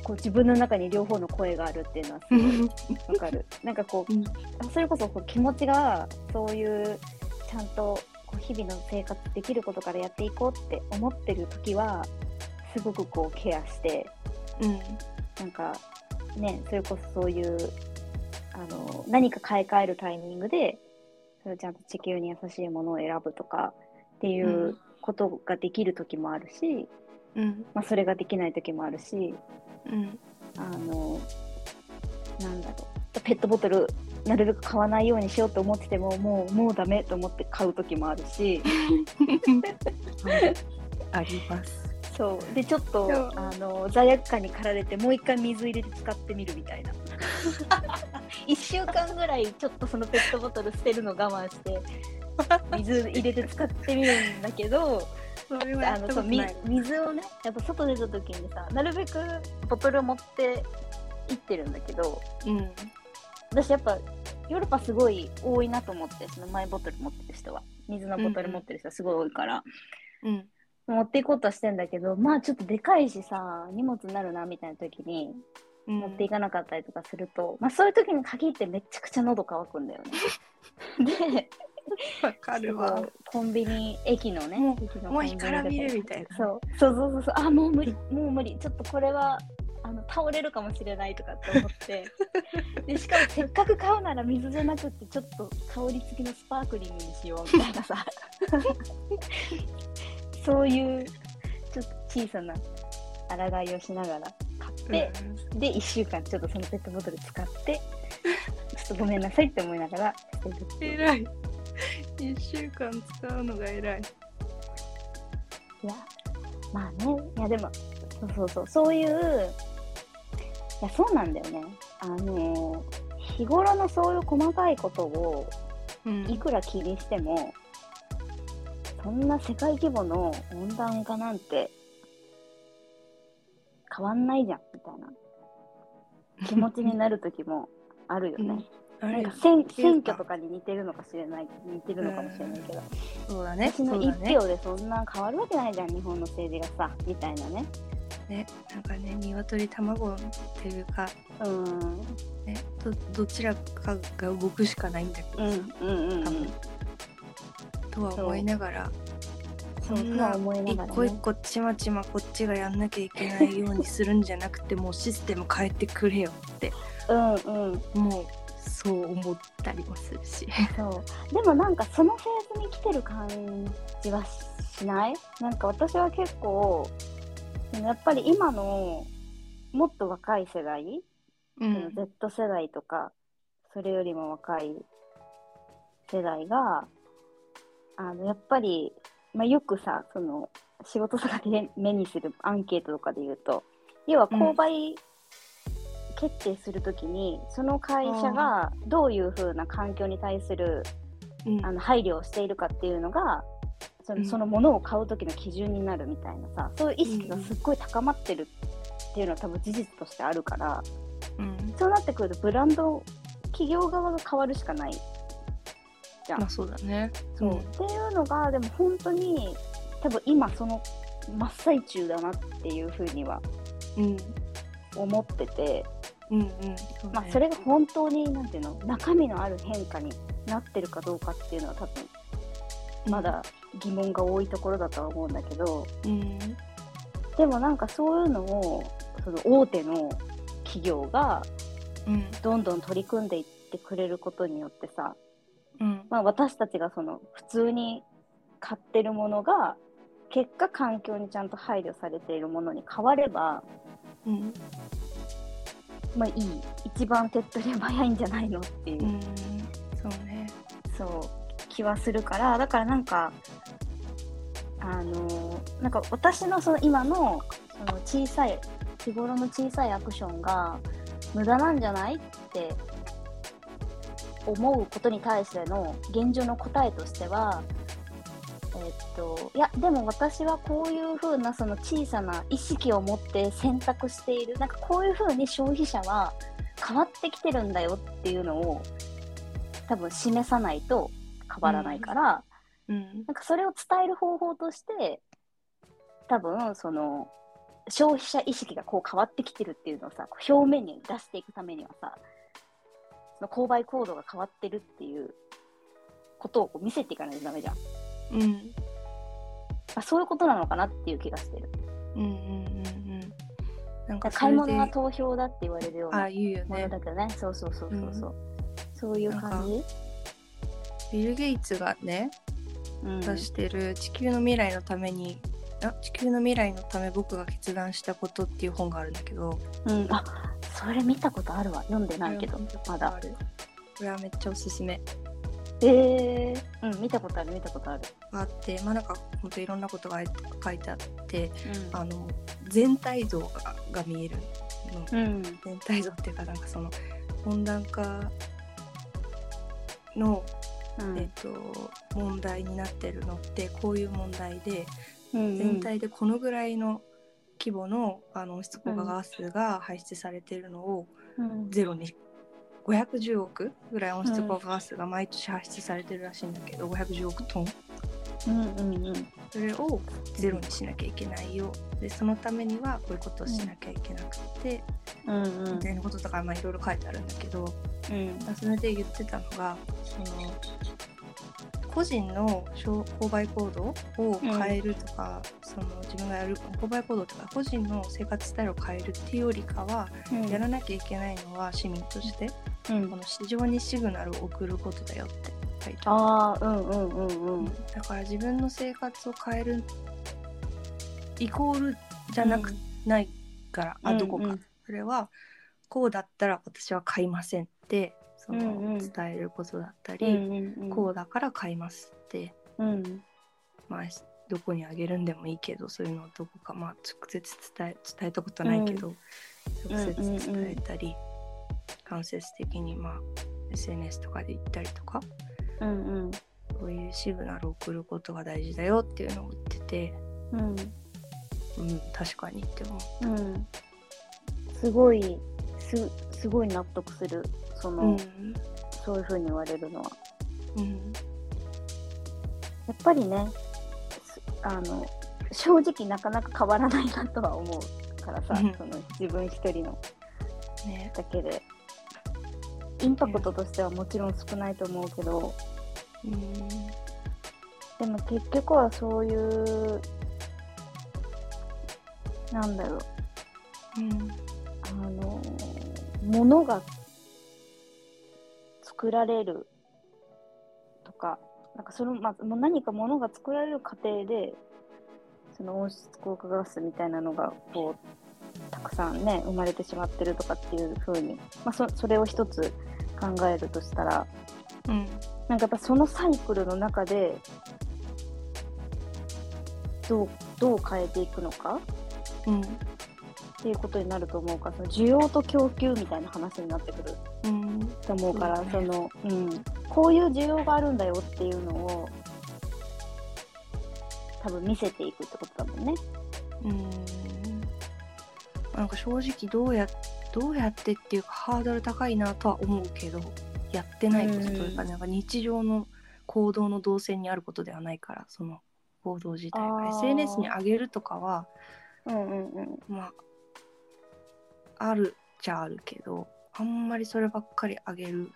こう自分の中に両方の声があるっていうのはすごいわかるなんかこう、うん、それこそこう気持ちがそういうちゃんとこう日々の生活できることからやっていこうって思ってるときはすごくこうケアして、うん、なんかね、それこそそういうあの何か買い替えるタイミングでそれちゃんと地球に優しいものを選ぶとかっていうことができる時もあるし、うん、まあ、それができない時もあるし、うん、あのなんだろう、ペットボトルなるべく買わないようにしようと思っててももうもうダメと思って買う時もあるしあります。そうでちょっとあの罪悪感に駆られてもう一回水入れて使ってみるみたいな。いっしゅうかんぐらいちょっとそのペットボトル捨てるの我慢して水入れて使ってみるんだけどそれはあのそう水をねやっぱ外出た時にさなるべくボトルを持って行ってるんだけど、うん、私やっぱヨーロッパすごい多いなと思って、そのマイボトル持ってる人は水のボトル持ってる人はすごい多いから、うん、持っていこうとはしてんだけどまあちょっとでかいしさ荷物になるなみたいな時に持っていかなかったりとかすると、うん、まあそういう時に限ってめちゃくちゃ喉乾くんだよね。でわかるわ。コンビニ駅のね駅のもう干からびるみたいな。そうそうそうそうそう、あもう無理もう無理ちょっとこれはあの倒れるかもしれないとかって思ってでしかもせっかく買うなら水じゃなくてちょっと香り付きのスパークリングにしようみたいなさそういうちょっと小さな抗いをしながら買って、うん、でいっしゅうかんちょっとそのペットボトル使ってちょっとごめんなさいって思いながらえらいいっしゅうかん使うのがえらい。いやまあね、いやでもそうそうそうそういういやそうなんだよね、あの日頃のそういう細かいことをいくら気にしても、うん、そんな世界規模の温暖化なんて変わんないじゃんみたいな気持ちになる時もあるよね、うん、なんか選挙とかに似てるのかもしれない似てるのかもしれないけど、うん、そうだね、私の一票でそんな変わるわけないじゃん、日本の政治がさみたいなねね、なんかね、鶏卵っていうか、うんね、ど, どちらかが動くしかないんだけどさ、うんうんうん、多分とは思いながらそんな一個一個ちまちまこっちがやんなきゃいけないようにするんじゃなくてもうシステム変えてくれよってうん、うん、もうそう思ったりもするしそうでもなんかそのフェーズに来てる感じはしない？なんか私は結構やっぱり今のもっと若い世代、うん、Z 世代とかそれよりも若い世代があのやっぱり、まあ、よくさその仕事とかで目にするアンケートとかで言うと要は購買決定するときに、うん、その会社がどういう風な環境に対する、うん、あの配慮をしているかっていうのがそ の, そのものを買う時の基準になるみたいなさ、うん、そういう意識がすっごい高まってるっていうのは多分事実としてあるから、うん、そうなってくるとブランド企業側が変わるしかないじゃん、まあ、そうだねそう、うん、っていうのがでも本当に多分今その真っ最中だなっていうふうには思ってて、うんうんうん そ, うね、まあ、それが本当になんていうの中身のある変化になってるかどうかっていうのは多分まだ疑問が多いところだとは思うんだけど、うん、でもなんかそういうのをその大手の企業がどんどん取り組んでいってくれることによってさ、うんまあ、私たちがその普通に買ってるものが結果環境にちゃんと配慮されているものに変われば、うんまあ、いい一番手っ取り早いんじゃないのっていう、うん、そうねそう気はするから、だからなんかあのー、なんか私のその今のその小さい日頃の小さいアクションが無駄なんじゃないって思うことに対しての現状の答えとしてはえー、っといやでも私はこういう風なその小さな意識を持って選択している、なんかこういう風に消費者は変わってきてるんだよっていうのを多分示さないと変わらないから、うんうん、なんかそれを伝える方法として多分その消費者意識がこう変わってきてるっていうのをさ表面に出していくためにはさその購買行動が変わってるっていうことをこう見せていかないとダメじゃん、うんまあ、そういうことなのかなっていう気がしてる、うんうんうんうん。なんか買い物が投票だって言われるようなものだけどね。そうそうそうそうそう。そういう感じ。ビル・ゲイツがね、うん、出してる地球の未来のためにあ地球の未来のため僕が決断したことっていう本があるんだけど、うん、あそれ見たことあるわ。読んでないけどまだ。これはめっちゃおすすめ。えー、うん見たことある見たことある。あってまあなんか本当いろんなことが書いてあって、うん、あの全体像 が, が見えるの、うん、全体像っていうかなんかその温暖化のうんえっと、問題になってるのってこういう問題で、うんうん、全体でこのぐらいの規模 の, あの温室効果ガスが排出されてるのをゼロに、うん、ごひゃくじゅうおくぐらい温室効果ガスが毎年排出されてるらしいんだけど、うん、ごひゃくじゅうおくトン、うんうんうん、それをゼロにしなきゃいけないよ。でそのためにはこういうことをしなきゃいけなくて、うんうん、みたいなこととか、まあ、いろいろ書いてあるんだけど、うん、それで言ってたのがその個人の購買行動を変えるとか、うん、その自分がやる購買行動とか個人の生活スタイルを変えるっていうよりかは、うん、やらなきゃいけないのは市民として、うん、この市場にシグナルを送ることだよって書いてある。あー、うんうんうんうん、だから自分の生活を変えるイコールじゃなく、うん、ないからあどこか、うんうん、それはこうだったら私は買いませんってその伝えることだったり、うんうん、こうだから買いますって、うん、まあどこにあげるんでもいいけどそういうのをどこかまあ直接伝え、伝えたことないけど、うん、直接伝えたり、うんうんうん、間接的にまあ エスエヌエス とかで言ったりとか、うんうん、そういうシグナルを送ることが大事だよっていうのを言ってて、うんうん、確かにって思った、うん、すごいす, すごい納得するその、うん、そういう風に言われるのは、うん、やっぱりねあの正直なかなか変わらないなとは思うからさ、うん、その自分一人の、ね、だけでインパクトとしてはもちろん少ないと思うけど、うん、でも結局はそういうなんだろう、うんあの物が作られるとか、 なんかその、まあ、何か物が作られる過程でその温室効果ガスみたいなのがこうたくさんね生まれてしまってるとかっていう風に、まあ、そ、 それを一つ考えるとしたら、うん、なんかやっぱそのサイクルの中でどう、 どう変えていくのか、うんっていうことになると思うからその需要と供給みたいな話になってくると思うから、うんそのうん、こういう需要があるんだよっていうのを多分見せていくってことだもんね。うんなんか正直どうや、どうやってっていうかハードル高いなとは思うけどやってないことというか、なんか日常の行動の動線にあることではないからその行動自体が エスエヌエス に上げるとかは、うんうんうん、まああるっちゃあるけどあんまりそればっかりあげる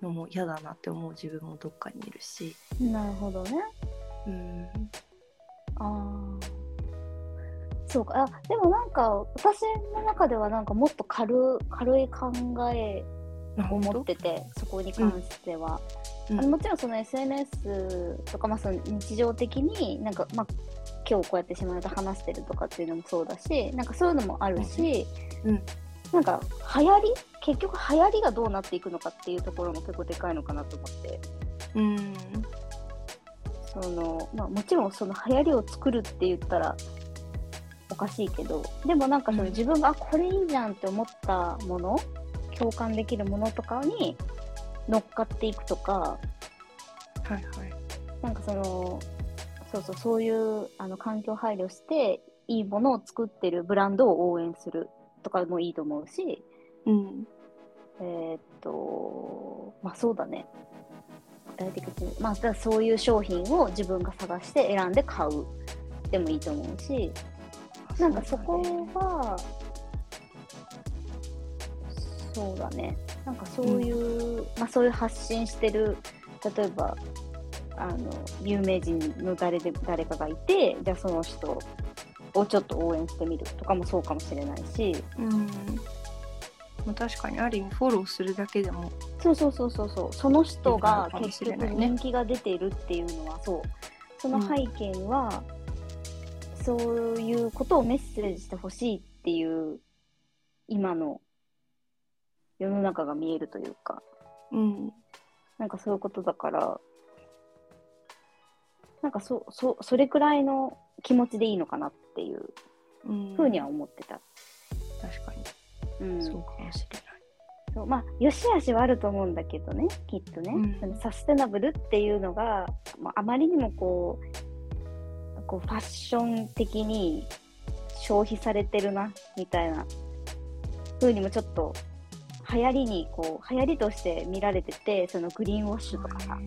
のも嫌だなって思う自分もどっかにいるし。なるほどね。うんあそうかあでもなんか私の中ではなんかもっと 軽, 軽い考えを持っててそこに関しては、うん、あのもちろんその エスエヌエス とか、まあ、その日常的になんか、まあ、今日こうやってしまうと話してるとかっていうのもそうだしなんかそういうのもあるし、うんうん、なんか流行り結局流行りがどうなっていくのかっていうところも結構でかいのかなと思って、うんそのまあ、もちろんその流行りを作るって言ったらおかしいけどでもなんかその自分が、うん、あこれいいじゃんって思ったもの共感できるものとかに乗っかっていくとか、はいはい、なんかそのそうそうそういうあの環境配慮していいものを作ってるブランドを応援するとかもいいと思うし、うん、えー、っとまあそうだね具体的にまあだそういう商品を自分が探して選んで買うでもいいと思うしなんかそこはそうだねなんかそういう、うん、まあそういう発信してる例えばあの有名人の誰で誰かがいてじゃあその人をちょっと応援してみるとかもそうかもしれないし、うん、確かにある意味フォローするだけでもそうそうそうそうそう、その人が結局人気が出ているっていうのはそう、その背景には、うん、そういうことをメッセージしてほしいっていう今の世の中が見えるというか、うん、なんかそういうことだからなんか そ, そ, それくらいの気持ちでいいのかなっていうふうには思ってた、うん、確かに、うん、そうかもしれない。そう、まあ、良し悪しはあると思うんだけどね、きっとね、うん、そのサステナブルっていうのが、まあ、あまりにもこ う, こうファッション的に消費されてるなみたいな風にもちょっと流行りにこう流行りとして見られてて、そのグリーンウォッシュとかさ、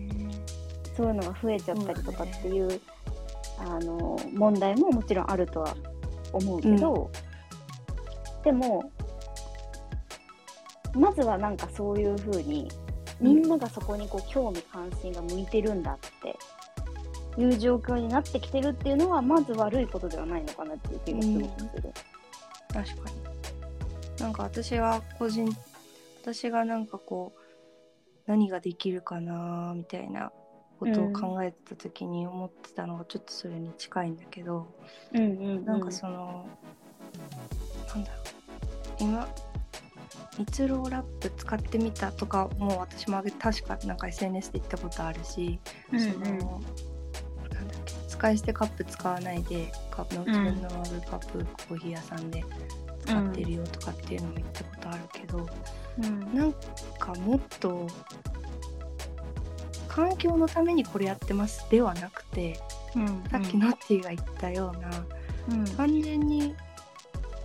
そういうのが増えちゃったりとかっていう、うん、あの問題ももちろんあるとは思うけど、うん、でもまずはなんかそういう風にみんながそこにこう興味関心が向いてるんだっていう状況になってきてるっていうのはまず悪いことではないのかなっていう気がすごくする、うん、確かに。なんか私は個人私がなんかこう何ができるかなみたいなことを考えた時に思ってたのがちょっとそれに近いんだけど、うんうんうん、なんかそのなんだろう、今ミツローラップ使ってみたとかもう私も確かなんか エスエヌエス で言ったことあるし、うんうん、そのなんだっけ、使い捨てカップ使わないでカップの自分のマグカップコーヒー屋さんで使ってるよとかっていうのも言ったことあるけど、うん、なんかもっと環境のためにこれやってますではなくて、うんうん、さっきノッティが言ったような、うん、単純に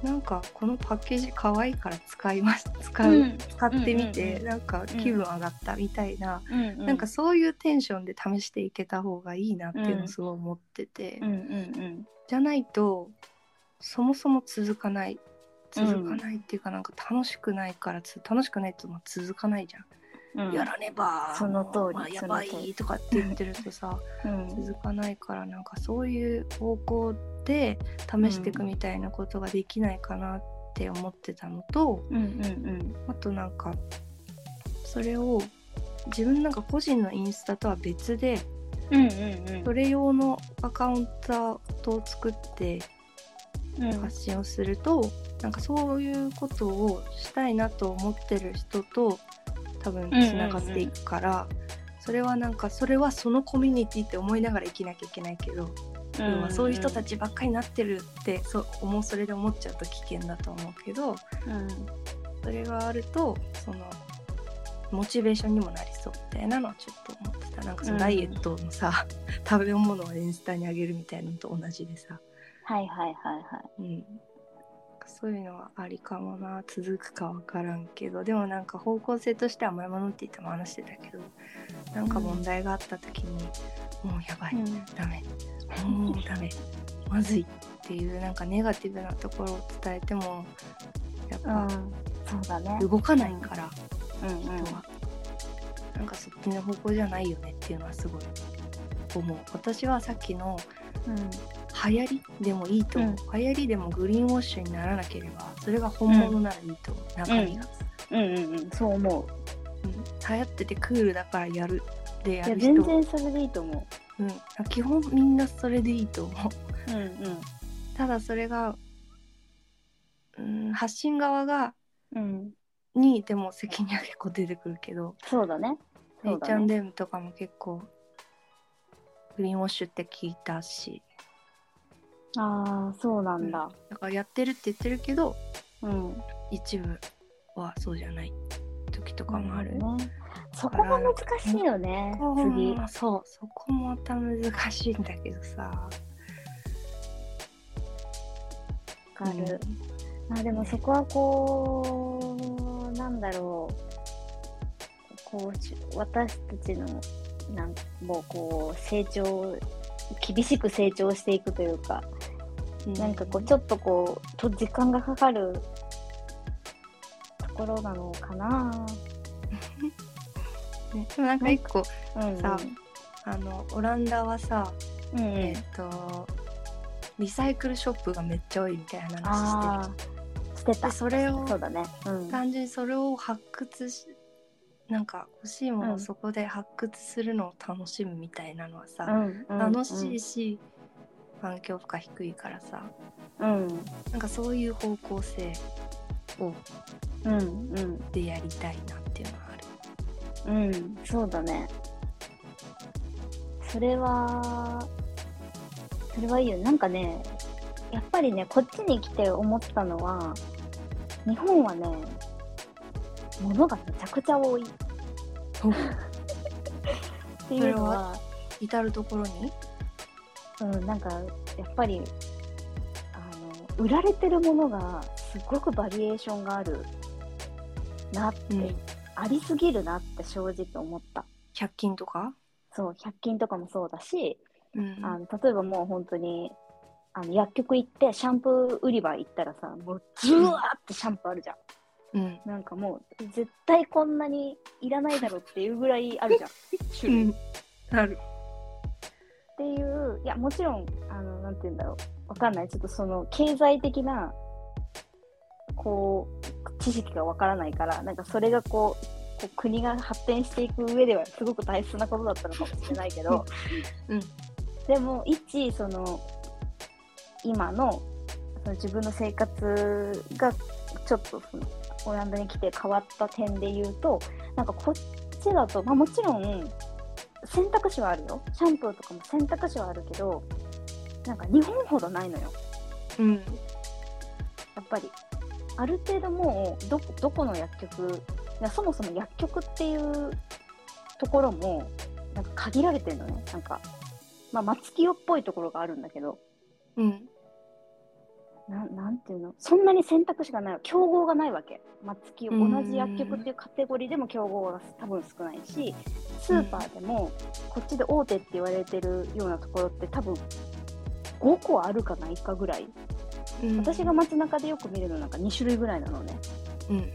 なんかこのパッケージ可愛いから使います使う、うん、使ってみて、うんうんうん、なんか気分上がったみたいな、うんうん、なんかそういうテンションで試していけた方がいいなっていうのをすごい思ってて、うんうんうんうん、じゃないとそもそも続かない続かないっていうか、なんか楽しくないからつ楽しくないともう続かないじゃん。うん、やらねばその通り、まあ、やばいとかって言ってるとさ、うん、続かないから、なんかそういう方向で試していくみたいなことができないかなって思ってたのと、うんうんうん、あとなんかそれを自分なんか個人のインスタとは別で、うんうんうん、それ用のアカウントを作って発信をすると、うん、なんかそういうことをしたいなと思ってる人と多分つながっていくから、うんうんうん、それはなんかそれはそのコミュニティって思いながら生きなきゃいけないけど、うんうんうん、そういう人たちばっかりになってるってそう思う、それで思っちゃうと危険だと思うけど、うん、それがあるとそのモチベーションにもなりそうみたいなのはちょっと思ってた。なんかそのダイエットのさ、うん、食べ物をインスタにあげるみたいなのと同じでさ、はいはいはいはい、うん、そういうのはありかもな、続くか分からんけど、でもなんか方向性としては前ものって言っても話してたけど、なんか問題があった時に、うん、もうやばい、うん、ダメ、もうダメ、まずいっていうなんかネガティブなところを伝えてもやっぱ、うん、そうだね、動かないから、うん、人は、うんうん、なんかそっちの方向じゃないよねっていうのはすごい思う。私はさっきの、うん、流行りでもいいと思う、うん、流行りでもグリーンウォッシュにならなければそれが本物ならいいと思う、うん、中身が、うんうんうん、そう思う、うん、流行っててクールだからやるでやる人、いや全然それでいいと思う、うん、基本みんなそれでいいと思う、うんうん、ただそれが、うん、発信側が、うん、にでも責任は結構出てくるけど、そうだね、そうだね、エイチアンドエム とかも結構グリーンウォッシュって聞いたし、ああそうなんだ、うん、だからやってるって言ってるけど、うん、一部はそうじゃない時とかもある、うんね、そこが難しいよね、うん、次、そう、そこもまた難しいんだけどさ、わかる、うん、まあでもそこはこうなんだろう、こう私たちのなんもうこう成長厳しく成長していくというか、うん、なんかこうちょっとこうと時間がかかるところなのかな、ね、でもなんか一個さ、うんうん、あのオランダはさ、うんうん、えっとリサイクルショップがめっちゃ多いみたいな話してる。してた。でそれをそうだね、うん、単純にそれを発掘し、なんか欲しいものをそこで発掘するのを楽しむみたいなのはさ、うん、楽しいし、うん、環境負荷低いからさ、うん、なんかそういう方向性を、うんうん、でやりたいなっていうのはある。うん、そうだね。それはそれはいいよ。なんかね、やっぱりね、こっちに来て思ったのは、日本はね、物がめちゃくちゃ多い。っていうのは至る所に、うん、なんかやっぱりあの売られてるものがすごくバリエーションがあるなって、うん、ありすぎるなって正直思った。ひゃく均とか？そう、ひゃく均とかもそうだし、うん、あの例えばもう本当にあの薬局行ってシャンプー売り場行ったらさ、もうジュワーってシャンプーあるじゃん、うん、なんかもう絶対こんなにいらないだろうっていうぐらいあるじゃん種類、うん、あるっていう。いやもちろんあのなんて言うんだろう、わかんない、ちょっとその経済的なこう知識がわからないから、なんかそれがこう国が発展していく上ではすごく大切なことだったのかもしれないけど、うん、でも一その今 の, その自分の生活がちょっとそのオランダに来て変わった点で言うと、なんかこっちだと、まあ、もちろん選択肢はあるよ。シャンプーとかも選択肢はあるけど、なんか日本ほどないのよ、うん、やっぱりある程度もう ど, どこの薬局、そもそも薬局っていうところもなんか限られてるのね。なんかまあ松清っぽいところがあるんだけど、うん、な, なんていうの、そんなに選択肢がない、競合がないわけ。松清、同じ薬局っていうカテゴリーでも競合が多分少ないし、スーパーでもこっちで大手って言われてるようなところって多分ごこあるかないかぐらい、うん、私が街中でよく見るのなんかに種類ぐらいなのね。うんうん、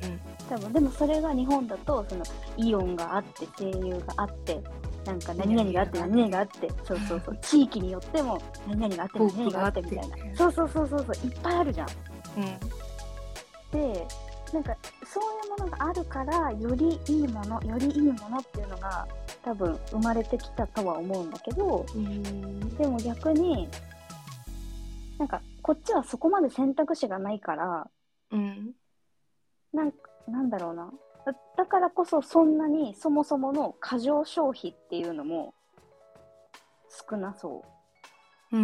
多分。でもそれが日本だとそのイオンがあって、声優があって、なんか何々があって何々があって、そうそうそう、地域によっても何々があって何々があってみたいな、そうそうそうそうそう、いっぱいあるじゃん、うん、でなんかそういうものがあるから、よりいいものよりいいものっていうのが多分生まれてきたとは思うんだけど、うん、でも逆になんかこっちはそこまで選択肢がないから、うんなんかなんだろうな、だ、だからこそそんなにそもそもの過剰消費っていうのも少なそう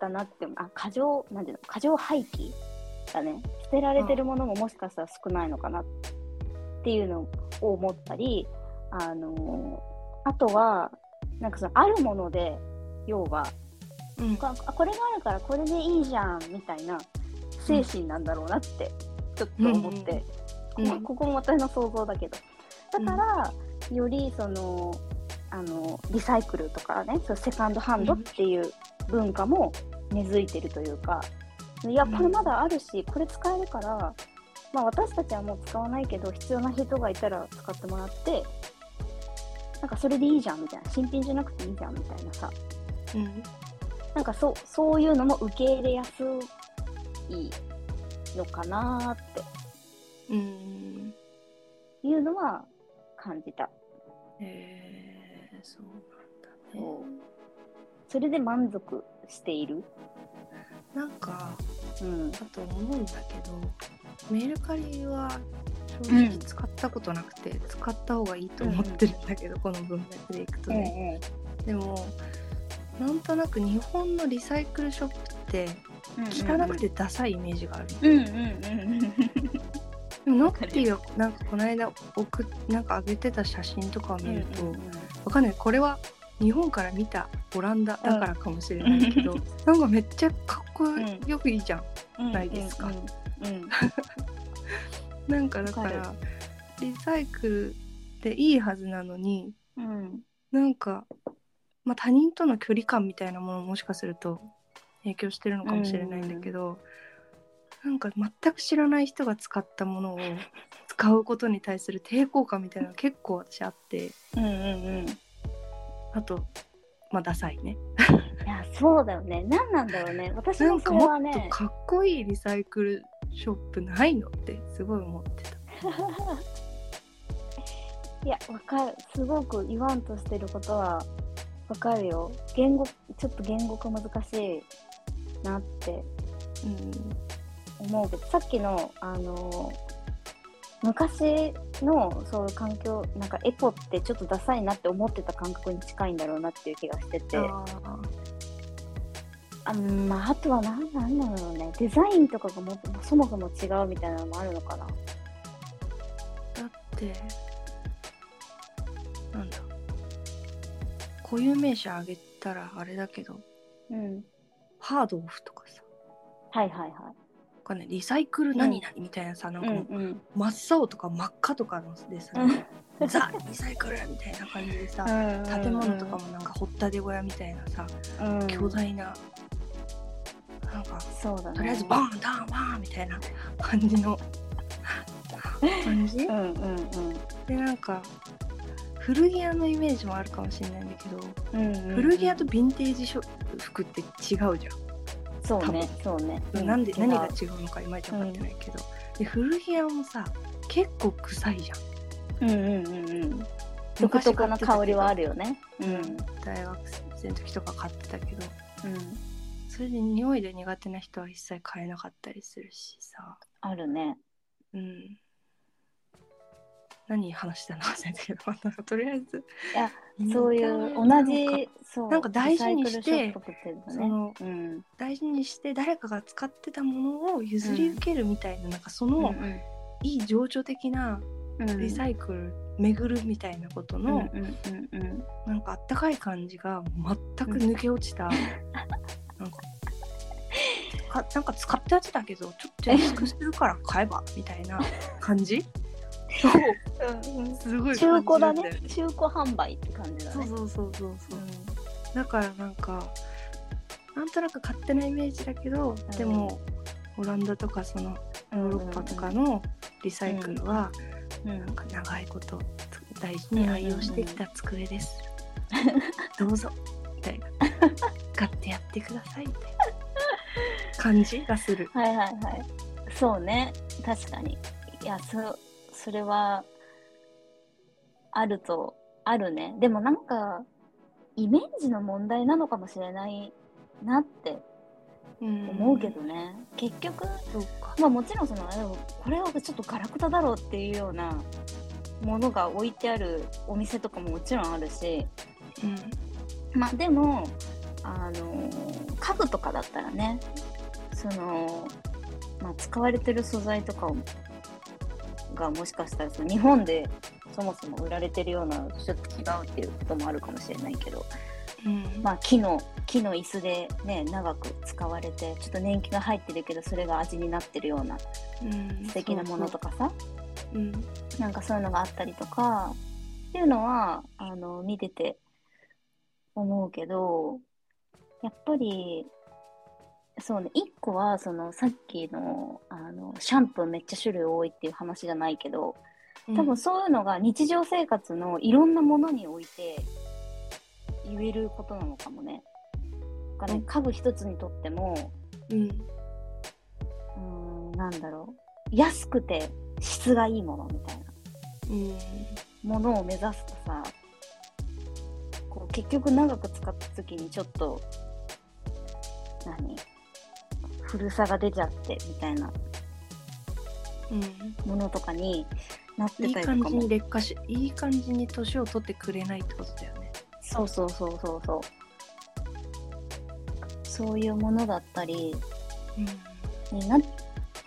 だなって、うん、あ、過剰、なんていうの、過剰廃棄だね。捨てられてるものももしかしたら少ないのかなっていうのを思ったり、あのー、あとはなんかそのあるもので、要は、うん、こ、これがあるからこれでいいじゃんみたいな精神なんだろうなって、うんちょっと思って、うんうん、ここも私の想像だけど、だから、うん、よりそのあのリサイクルとかね、そのセカンドハンドっていう文化も根付いてるというか、うん、いやこれまだあるしこれ使えるから、まあ、私たちはもう使わないけど必要な人がいたら使ってもらって、なんかそれでいいじゃんみたいな、新品じゃなくていいじゃんみたいなさ、うん、なんか そ, そういうのも受け入れやすいのかなーって、うーん、いうのは感じた。へえー、そうなんだね。そう。それで満足している。なんか、うん、あと思うんだけど、メルカリは正直使ったことなくて、うん、使った方がいいと思ってるんだけど、うん、この文脈でいくとね、えー。でもなんとなく日本のリサイクルショップって。汚くてダサいイメージがある。うんうんうん。ノッティがなんかこの間送なんか上げてた写真とかを見ると、うんうんうん、わかんない。これは日本から見たオランダだからかもしれないけど、うん、なんかめっちゃかっこよくいいじゃん、うん、ないですか。うんうんうん、なんかだからリサイクルでいいはずなのに、うん、なんか、まあ、他人との距離感みたいなものももしかすると。影響してるのかもしれないんだけど、うん、なんか全く知らない人が使ったものを使うことに対する抵抗感みたいなのが結構私あって、うんうんうん、あとまあダサいね。いややそうだよね、何なんだろうね。私もそれはね、なんかもっとかっこいいリサイクルショップないのってすごい思ってたいやわかる、すごく言わんとしてることはわかるよ。言語ちょっと言語化難しいなって、うん、思うけど、さっきのあの昔のそういう環境、なんかエコってちょっとダサいなって思ってた感覚に近いんだろうなっていう気がしてて、ああ、まあ、あとは何なんだろうね、デザインとかがもそもそも違うみたいなのもあるのかな。だってなんだ、固有名詞あげたらあれだけど、うん、ハードオフとかさ、はいはいはいかね、リサイクル何々みたいなさ、うん、なんかもう、うんうん、真っ青とか真っ赤とかのでさ、うん、ザ・リサイクルみたいな感じでさ、うん、建物とかもなんか掘ったて小屋みたいなさ、うん、巨大ななんかそうだ、ね、とりあえずバンダンバンみたいな感じの感じ、うんうんうん、でなんか古着屋のイメージもあるかもしれないんだけど、うんうんうん、古着屋とヴィンテージ服って違うじゃん。そうね、そうね。なんで、何が違うのかいまいち分かってないけど、うん、で古着屋もさ結構臭いじゃん。うんうんうんうん。独特の香りはあるよね。うん。大学生の時とか買ってたけど、うん。それで匂いで苦手な人は一切買えなかったりするしさ。あるね。うん。何話したの忘れたけど、とりあえずいやそういう同じそうなんか大事にして、ね、その、うん、大事にして誰かが使ってたものを譲り受けるみたいな、うん、なんかその、うんうん、いい情緒的なリサイクル、うん、巡るみたいなことの、うんうんうんうん、なんかあったかい感じが全く抜け落ちた、うん、なんかかなんか使ってやってたけどちょっと安くするから買えばみたいな感じうん、すごい中古だね、中古販売って感じだね。そうそうそうそうそう、うん、だからなんかなんとなく勝手なイメージだけど、うん、でもオランダとかそのヨーロッパとかのリサイクルは、うんうん、なんか長いこと大事に愛用してきた机です、うんうん、どうぞみたいな買ってやってくださいみたいな感じがするはいはいはいそうね、確かに。いやそうそれはあるとあるね。でもなんかイメージの問題なのかもしれないなって思うけどね。結局まあもちろんそのでもこれはちょっとガラクタだろうっていうようなものが置いてあるお店とかももちろんあるし、うん、まあでもあの家具とかだったらね、その、まあ、使われてる素材とかをがもしかしたらその日本でそもそも売られてるようなちょっと違うっていうこともあるかもしれないけど、うん、まあ木の木の椅子でね長く使われてちょっと年季が入ってるけどそれが味になってるような素敵なものとかさ、うん、そうそう、なんかそういうのがあったりとかっていうのはあの見てて思うけど、やっぱりそうね、いっこはそのさっき の, あのシャンプーめっちゃ種類多いっていう話じゃないけど、多分そういうのが日常生活のいろんなものにおいて言えることなのかもね。だからね、家具一つにとっても、うん、うーんなんだろう、安くて質がいいものみたいな、うん、ものを目指すとさ、こう結局長く使った時にちょっと何古さが出ちゃってみたいなものとかになってたりとかも、うん、いい感じに劣化し、いい感じに年を取ってくれないってことだよね。そうそうそうそうそう、そういうものだったり、うん、にな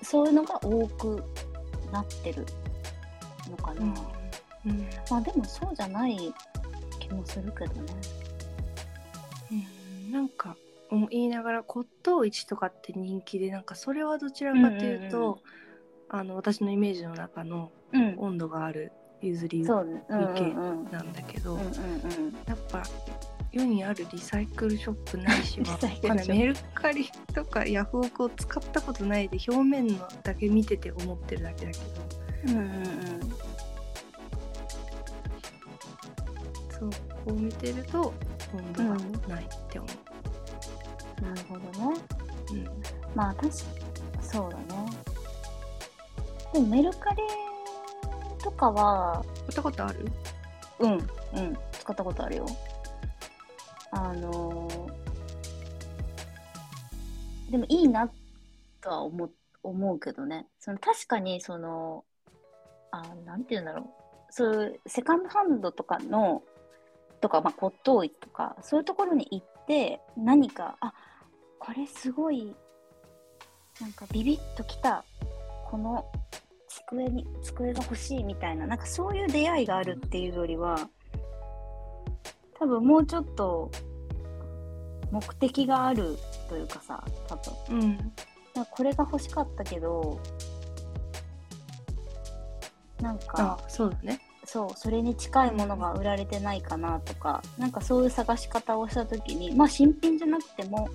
そういうのが多くなってるのかな、うんうん、まあでもそうじゃない気もするけどね、うん、なんか言いながら骨董市とかって人気で、なんかそれはどちらかというと、うんうんうん、あの私のイメージの中の温度がある譲り受けなんだけど、うんうんうん、やっぱ世にあるリサイクルショップないしはメルカリとかヤフオクを使ったことないで表面のだけ見てて思ってるだけだけど、うんうんうん、そうこう見てると温度がないって思う、うんなるほどね、うん、まあ確かそうだね。でもメルカリとかは使ったことある？うんうん、使ったことあるよ。あのー、でもいいなとは思思うけどね。その確かにそのあなんていうんだろう、そういうセカンドハンドとかのとか、まあ、骨董市とかそういうところに行って何かあこれすごいなんかビビッときた、この机に机が欲しいみたいな、なんかそういう出会いがあるっていうよりは多分もうちょっと目的があるというかさ、多分、うん、だからこれが欲しかったけどなんかあそうだね、そう、それに近いものが売られてないかなとか、なんかそういう探し方をしたときに、まあ新品じゃなくても、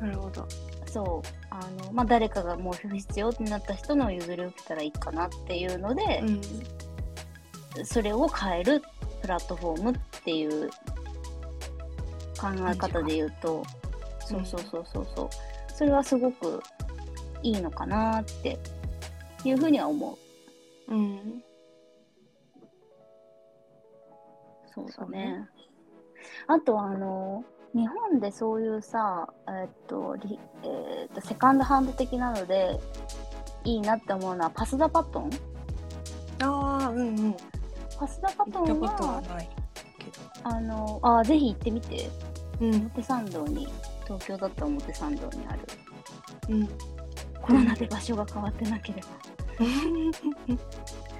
なるほど、そう、あのまあ誰かがもう必要ってなった人の譲り受けたらいいかなっていうので、うん、それを買えるプラットフォームっていう考え方で言うと、そうそうそうそうそう、うん、それはすごくいいのかなっていうふうには思う。うん。そうだね。あとあの日本でそういうさ、えーっとリえー、っとセカンドハンド的なのでいいなって思うのはパスダパトン。ああうんうん。パスダパトンは行ったことはないけど、あのあぜひ行ってみて。うん、表参道に、東京だったら表参道にある。うん。コロナで場所が変わってなければ。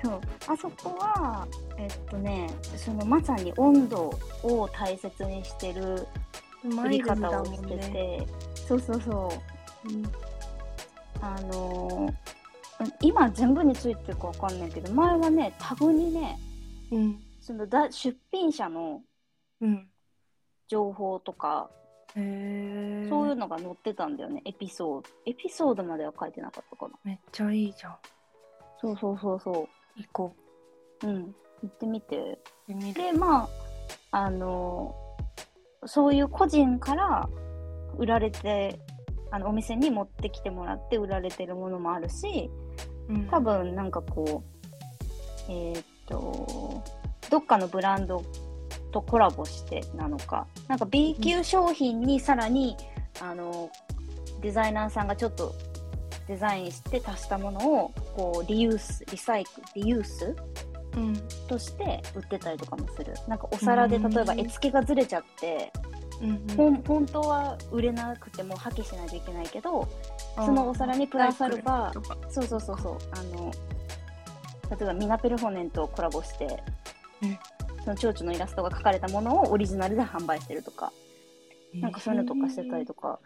そう、あそこはえっとね、そのまさに温度を大切にしてる売り方をしてて、ね、そうそうそう、うん、あのー、今全部についてるかわかんないけど、前はねタグにね、うん、そのだ出品者の情報とか、うん、へー、そういうのが載ってたんだよね。エピソードエピソードまでは書いてなかったかな。めっちゃいいじゃん。そうそうそうそう。行こう。うん。行ってみて。で、まあ、あのー、そういう個人から売られて、あのお店に持ってきてもらって売られてるものもあるし、うん、多分なんかこう、えっと、どっかのブランドとコラボしてなのか、なんか B 級商品にさらに、うん、あのデザイナーさんがちょっとデザインして足したものをこうリユース、リサイクル、リユース、うん、として売ってたりとかもする。なんかお皿で例えば絵付けがずれちゃって、うんうん、本当は売れなくても破棄しないといけないけど、うん、そのお皿にプラスアルファ、そうそうそうそう、あの例えばミナペルホネンとコラボして、うん、その蝶々のイラストが描かれたものをオリジナルで販売してるとか、えー、なんかそういうのとかしてたりとか。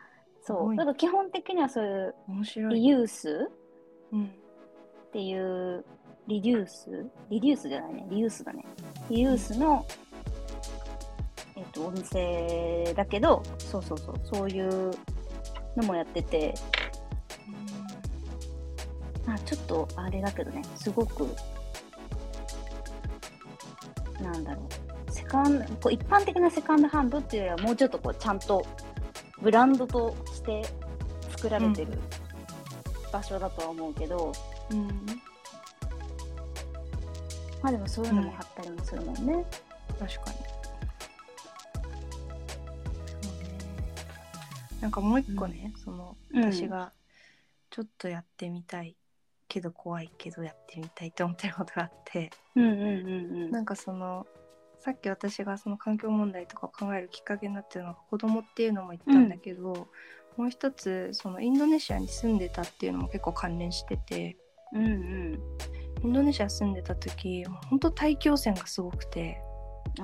そうだから基本的にはそういうリユースっていう、うん、リデュースリデュースじゃないねリユースだねリユースの、うん、えっと、お店だけど、そうそうそうそういうのもやってて、うん、あちょっとあれだけどね、すごくなんだろう、セカンドこう一般的なセカンドハンドっていうよりはもうちょっとこうちゃんとブランドとして作られてる場所だとは思うけど、うん、まあでもそういうのもあったりもするもんね、うん、確かにそうね。なんかもう一個ね、うん、その私がちょっとやってみたいけど怖いけどやってみたいって思ってることがあって、うんうんうんうん、なんかそのさっき私がその環境問題とかを考えるきっかけになってるのが子供っていうのも言ったんだけど、うん、もう一つそのインドネシアに住んでたっていうのも結構関連してて、うんうん、インドネシア住んでた時本当大気汚染がすごくて、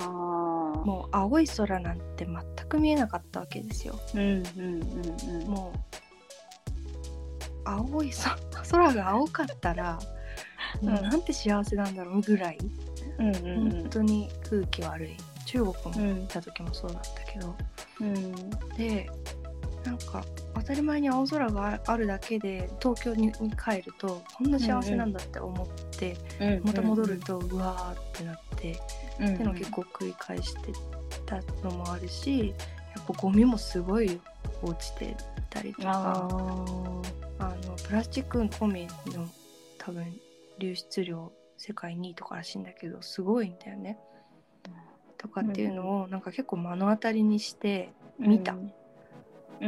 あもう青い空なんて全く見えなかったわけですよ、うんうんうんうん、もう青い空が青かったら、うん、もうなんて幸せなんだろうぐらい、うんうんうん、本当に空気悪い。中国も行った時もそうだったけど、うん、でなんか当たり前に青空があるだけで東京に帰るとこんな幸せなんだって思って、うんうん、また戻ると、うんうん、うわーってなって、うんうん、っての結構繰り返してたのもあるし、やっぱゴミもすごい落ちてたりとか、ああのプラスチックごみの多分流出量世界にいとからしいんだけど、すごいんだよね、うん、とかっていうのをなんか結構目の当たりにして見た、うん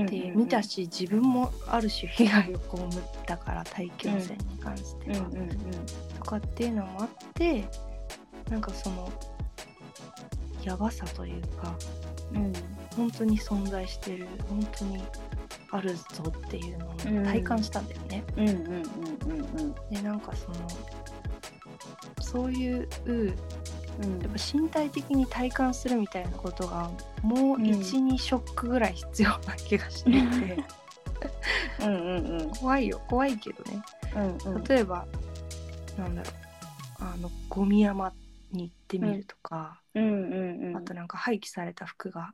で見たし、自分もある種被害を被ったから、大気汚染に関しては、うんうんうんうん、とかっていうのもあって、なんかそのやばさというか、うん、本当に存在してる、本当にあるぞっていうのを体感したんだよね。でなんかそのそういう、うん、やっぱ身体的に体感するみたいなことがもういち、うん、にショックぐらい必要な気がしていてうんうん、うん、怖いよ、怖いけどね、うんうん、例えばなんだろう、あのゴミ山に行ってみるとか、うんうんうん、あとなんか廃棄された服が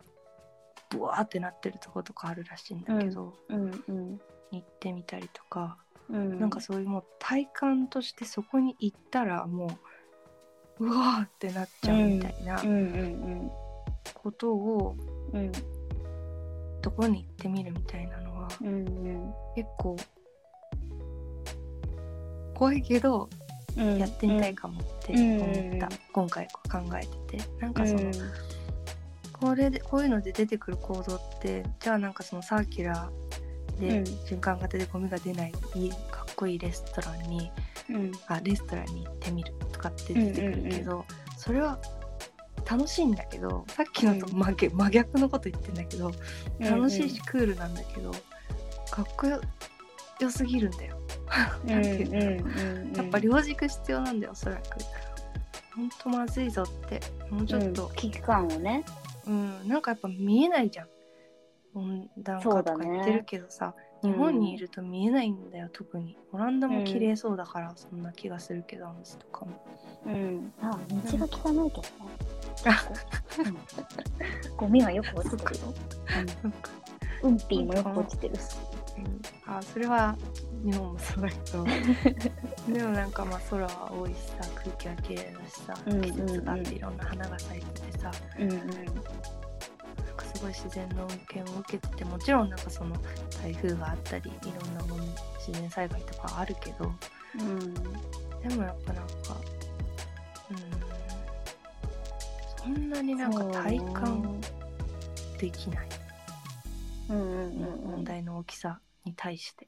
ブワーってなってるとことかあるらしいんだけど、うんうんうん、行ってみたりとか、うん、なんかそういうもう体感としてそこに行ったらもううわーってなっちゃうみたいなことを、うんうんうん、ところに行ってみるみたいなのは、うんうん、結構怖いけどやってみたいかもって思った、うんうん、今回考えてて、なんかその、うん、これでこういうので出てくる行動って、じゃあなんかそのサーキュラーで循環型でゴミが出ないかっこいいレストランに、うん、あレストランに行ってみるとかって出てくるけど、うんうんうん、それは楽しいんだけど、さっきのと真逆、うん、真逆のこと言ってんだけど、楽しいしクールなんだけど、うんうん、かっこよすぎるんだよなんて言うんだろう、うんうんうんうん、やっぱ両軸必要なんだよ、おそらくほんとまずいぞって、もうちょっと、うん、危機感をね、うん、なんかやっぱ見えないじゃん、温暖化とか言ってるけどさ、ね、日本にいると見えないんだよ、うん、特にオランダも綺麗そうだからそんな気がするけど、アムスとかも、うん、あ道が汚いけどね、うん、ゴミはよく落ちてるよ、うんぴーもよく落ちてるし、うん、あそれは日本もそうだけどでもなんかまあ空は多いしさ、空気は綺麗だしさ、季節があっていろんな花が咲いててさ、うんうん、すごい自然の恩恵を受けてて、もちろんなんかその台風があったりいろんなもの自然災害とかあるけど、うん、でもやっぱなんか、うん、そんなになんか体感できない、うんうんうんうん、問題の大きさに対して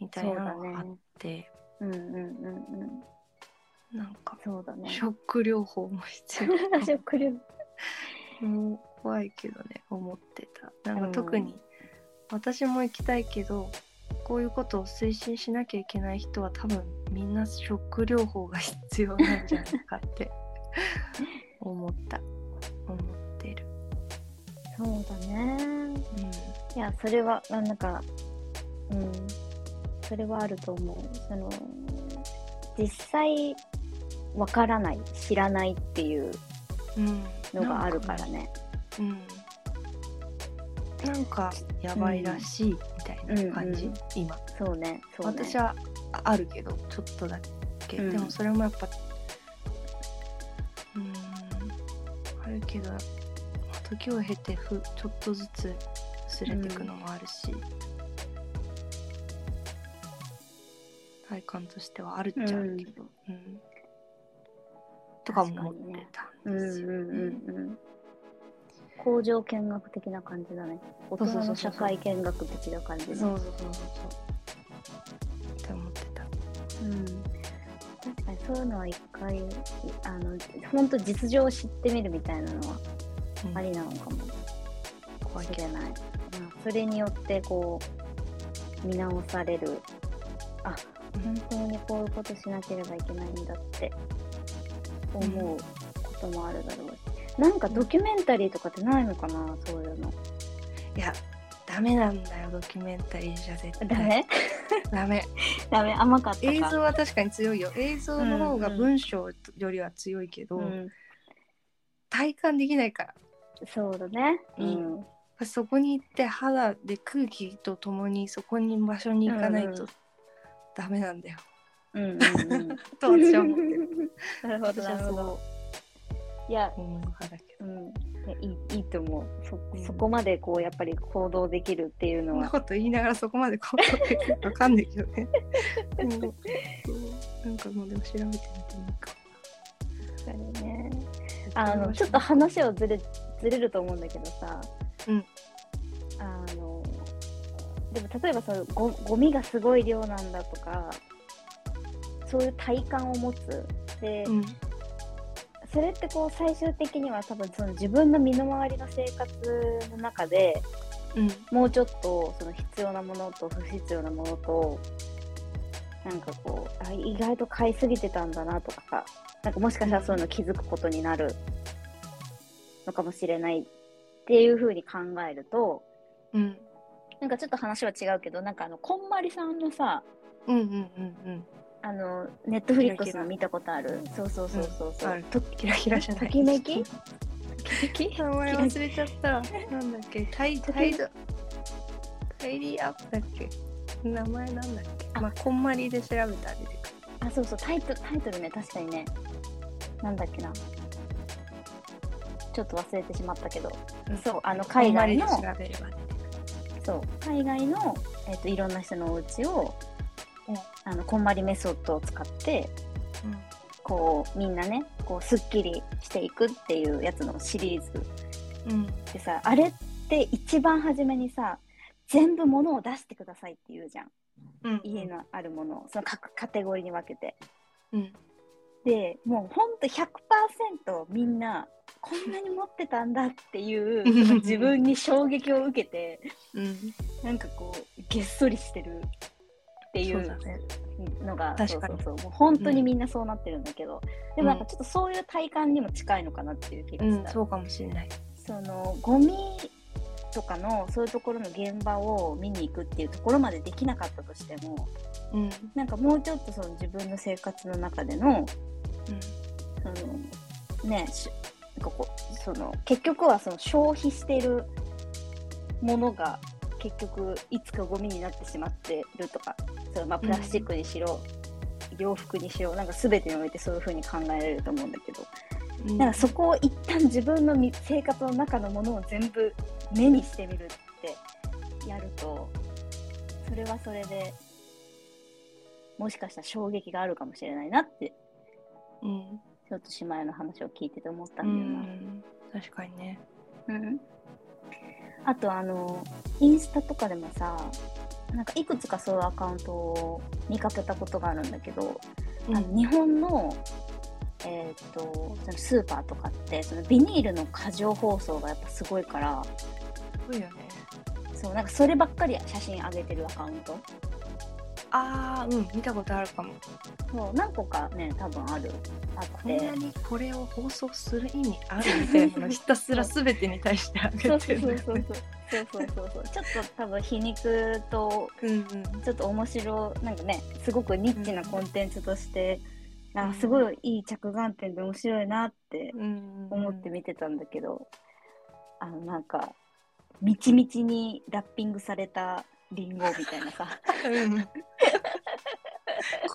みたいなのがあって、そうだね、うんうんうんうん、なんかそうだね、ショック療法も必要ショック療法もう怖いけどね、思ってた。なんか特に私も行きたいけど、うん、こういうことを推進しなきゃいけない人は多分みんなショック療法が必要なんじゃないかって思った思ってる。そうだね、うん、いやそれはなんか、うん、それはあると思う。その実際わからない、知らないっていうのがあるからね、うんうん、なんかやばいらしいみたいな感じ、うんうん、今そうね、そうね、私はあるけどちょっとだけ、うん、でもそれもやっぱうーんあるけど、時を経てふちょっとずつ薄れていくのもあるし、うん、体感としてはあるっちゃあるけど、うんうん、とかも思ってたんですよね、うんうんうんうん、工場見学的な感じだね。大人の社会見学的な感じだね。そうそうそうそう。って思ってた。うん。確かにそういうのは一回あの本当実情を知ってみるみたいなのはありなのかもしれない。うん、それによってこう見直される。あ、本当にこういうことしなければいけないんだって思うこともあるだろう。うんなんかドキュメンタリーとかってないのかな、そういうの。いやダメなんだよ、ドキュメンタリーじゃ絶対ダメダメダメ、甘かったか。映像は確かに強いよ、映像の方が文章よりは強いけど、うんうん、体感できないから。そうだね、うん、そこに行って肌で空気とともにそこに場所に行かないとダメなんだよ、うんうんうん、と私は思ってるなるほどなるほど。いや、うん、いい、いいと思う。 そ, そこまでこうやっぱり行動できるっていうのは、そんなこと言いながらそこまで行動できるか分かんないけどねなんかもうでも調べてみてもいいかな。確かにね。あのちょっと話はずれ、ずれると思うんだけどさ、うん、あのでも例えばそのゴ、ゴミがすごい量なんだとかそういう体感を持つで、うん、それってこう最終的には多分その自分の身の回りの生活の中で、うん、もうちょっとその必要なものと不必要なものとなんかこうあ意外と買いすぎてたんだなとかさ、なんかもしかしたらそういうの気づくことになるのかもしれないっていう風に考えると、うん、なんかちょっと話は違うけどなんかあのこんまりさんのさ、うんうんうんうん、あのネットフリックスの見たことある？そうそうそうそうそう、うん、とキラキラじゃないときめき？名前忘れちゃったなんだっけタイタイドタイリーアップだっけ名前なんだっけ、まあ、こんまりで調べたら出てくる。あ、そうそうタイトル、タイトルね、確かにね、なんだっけなちょっと忘れてしまったけど、うん、そうあの海外の、こんまりで調べればね、そう海外の、えーと、いろんな人のお家をあのこんまりメソッドを使って、うん、こうみんなねこうすっきりしていくっていうやつのシリーズ、うん、でさあれって一番初めにさ全部物を出してくださいって言うじゃん、うん、家のあるものをその各カテゴリーに分けて、うん、でもうほんと ひゃくパーセント みんなこんなに持ってたんだっていう自分に衝撃を受けて、うん、なんかこうげっそりしてるっていうのがそうそうそう、もう本当にみんなそうなってるんだけど、うん、でもなんかちょっとそういう体感にも近いのかなっていう気がした、うん、そうかもしれない。そのゴミとかのそういうところの現場を見に行くっていうところまでできなかったとしても、うん、なんかもうちょっとその自分の生活の中での、うん、そのねここその結局はその消費しているものが結局いつかゴミになってしまってるとか、それまあプラスチックにしろ、うん、洋服にしろなんか全てにおいてそういう風に考えられると思うんだけど、うん、なんかそこを一旦自分の生活の中のものを全部目にしてみるってやるとそれはそれでもしかしたら衝撃があるかもしれないなって、うん、ちょっと姉妹の話を聞いてて思ったんだよな、うん、確かにね、うん、あとあのインスタとかでもさなんかいくつかそういうアカウントを見かけたことがあるんだけど、うん、あの日本のえー、とそのスーパーとかってそのビニールの過剰包装がやっぱすごいからすごいよね。そうなんかそればっかり写真上げてるアカウント、あーうん見たことあるかも。そう何個かね多分あるあって、こんなにこれを放送する意味あるみたいなのひたすら全てに対して上げてるんだよねそうそうそうそうちょっと多分皮肉とちょっと面白なんかねすごくニッチなコンテンツとして、うんあすごいいい着眼点で面白いなって思って見てたんだけど、うんうんうん、あのなんかみちみちにラッピングされたリンゴみたいなさうんこ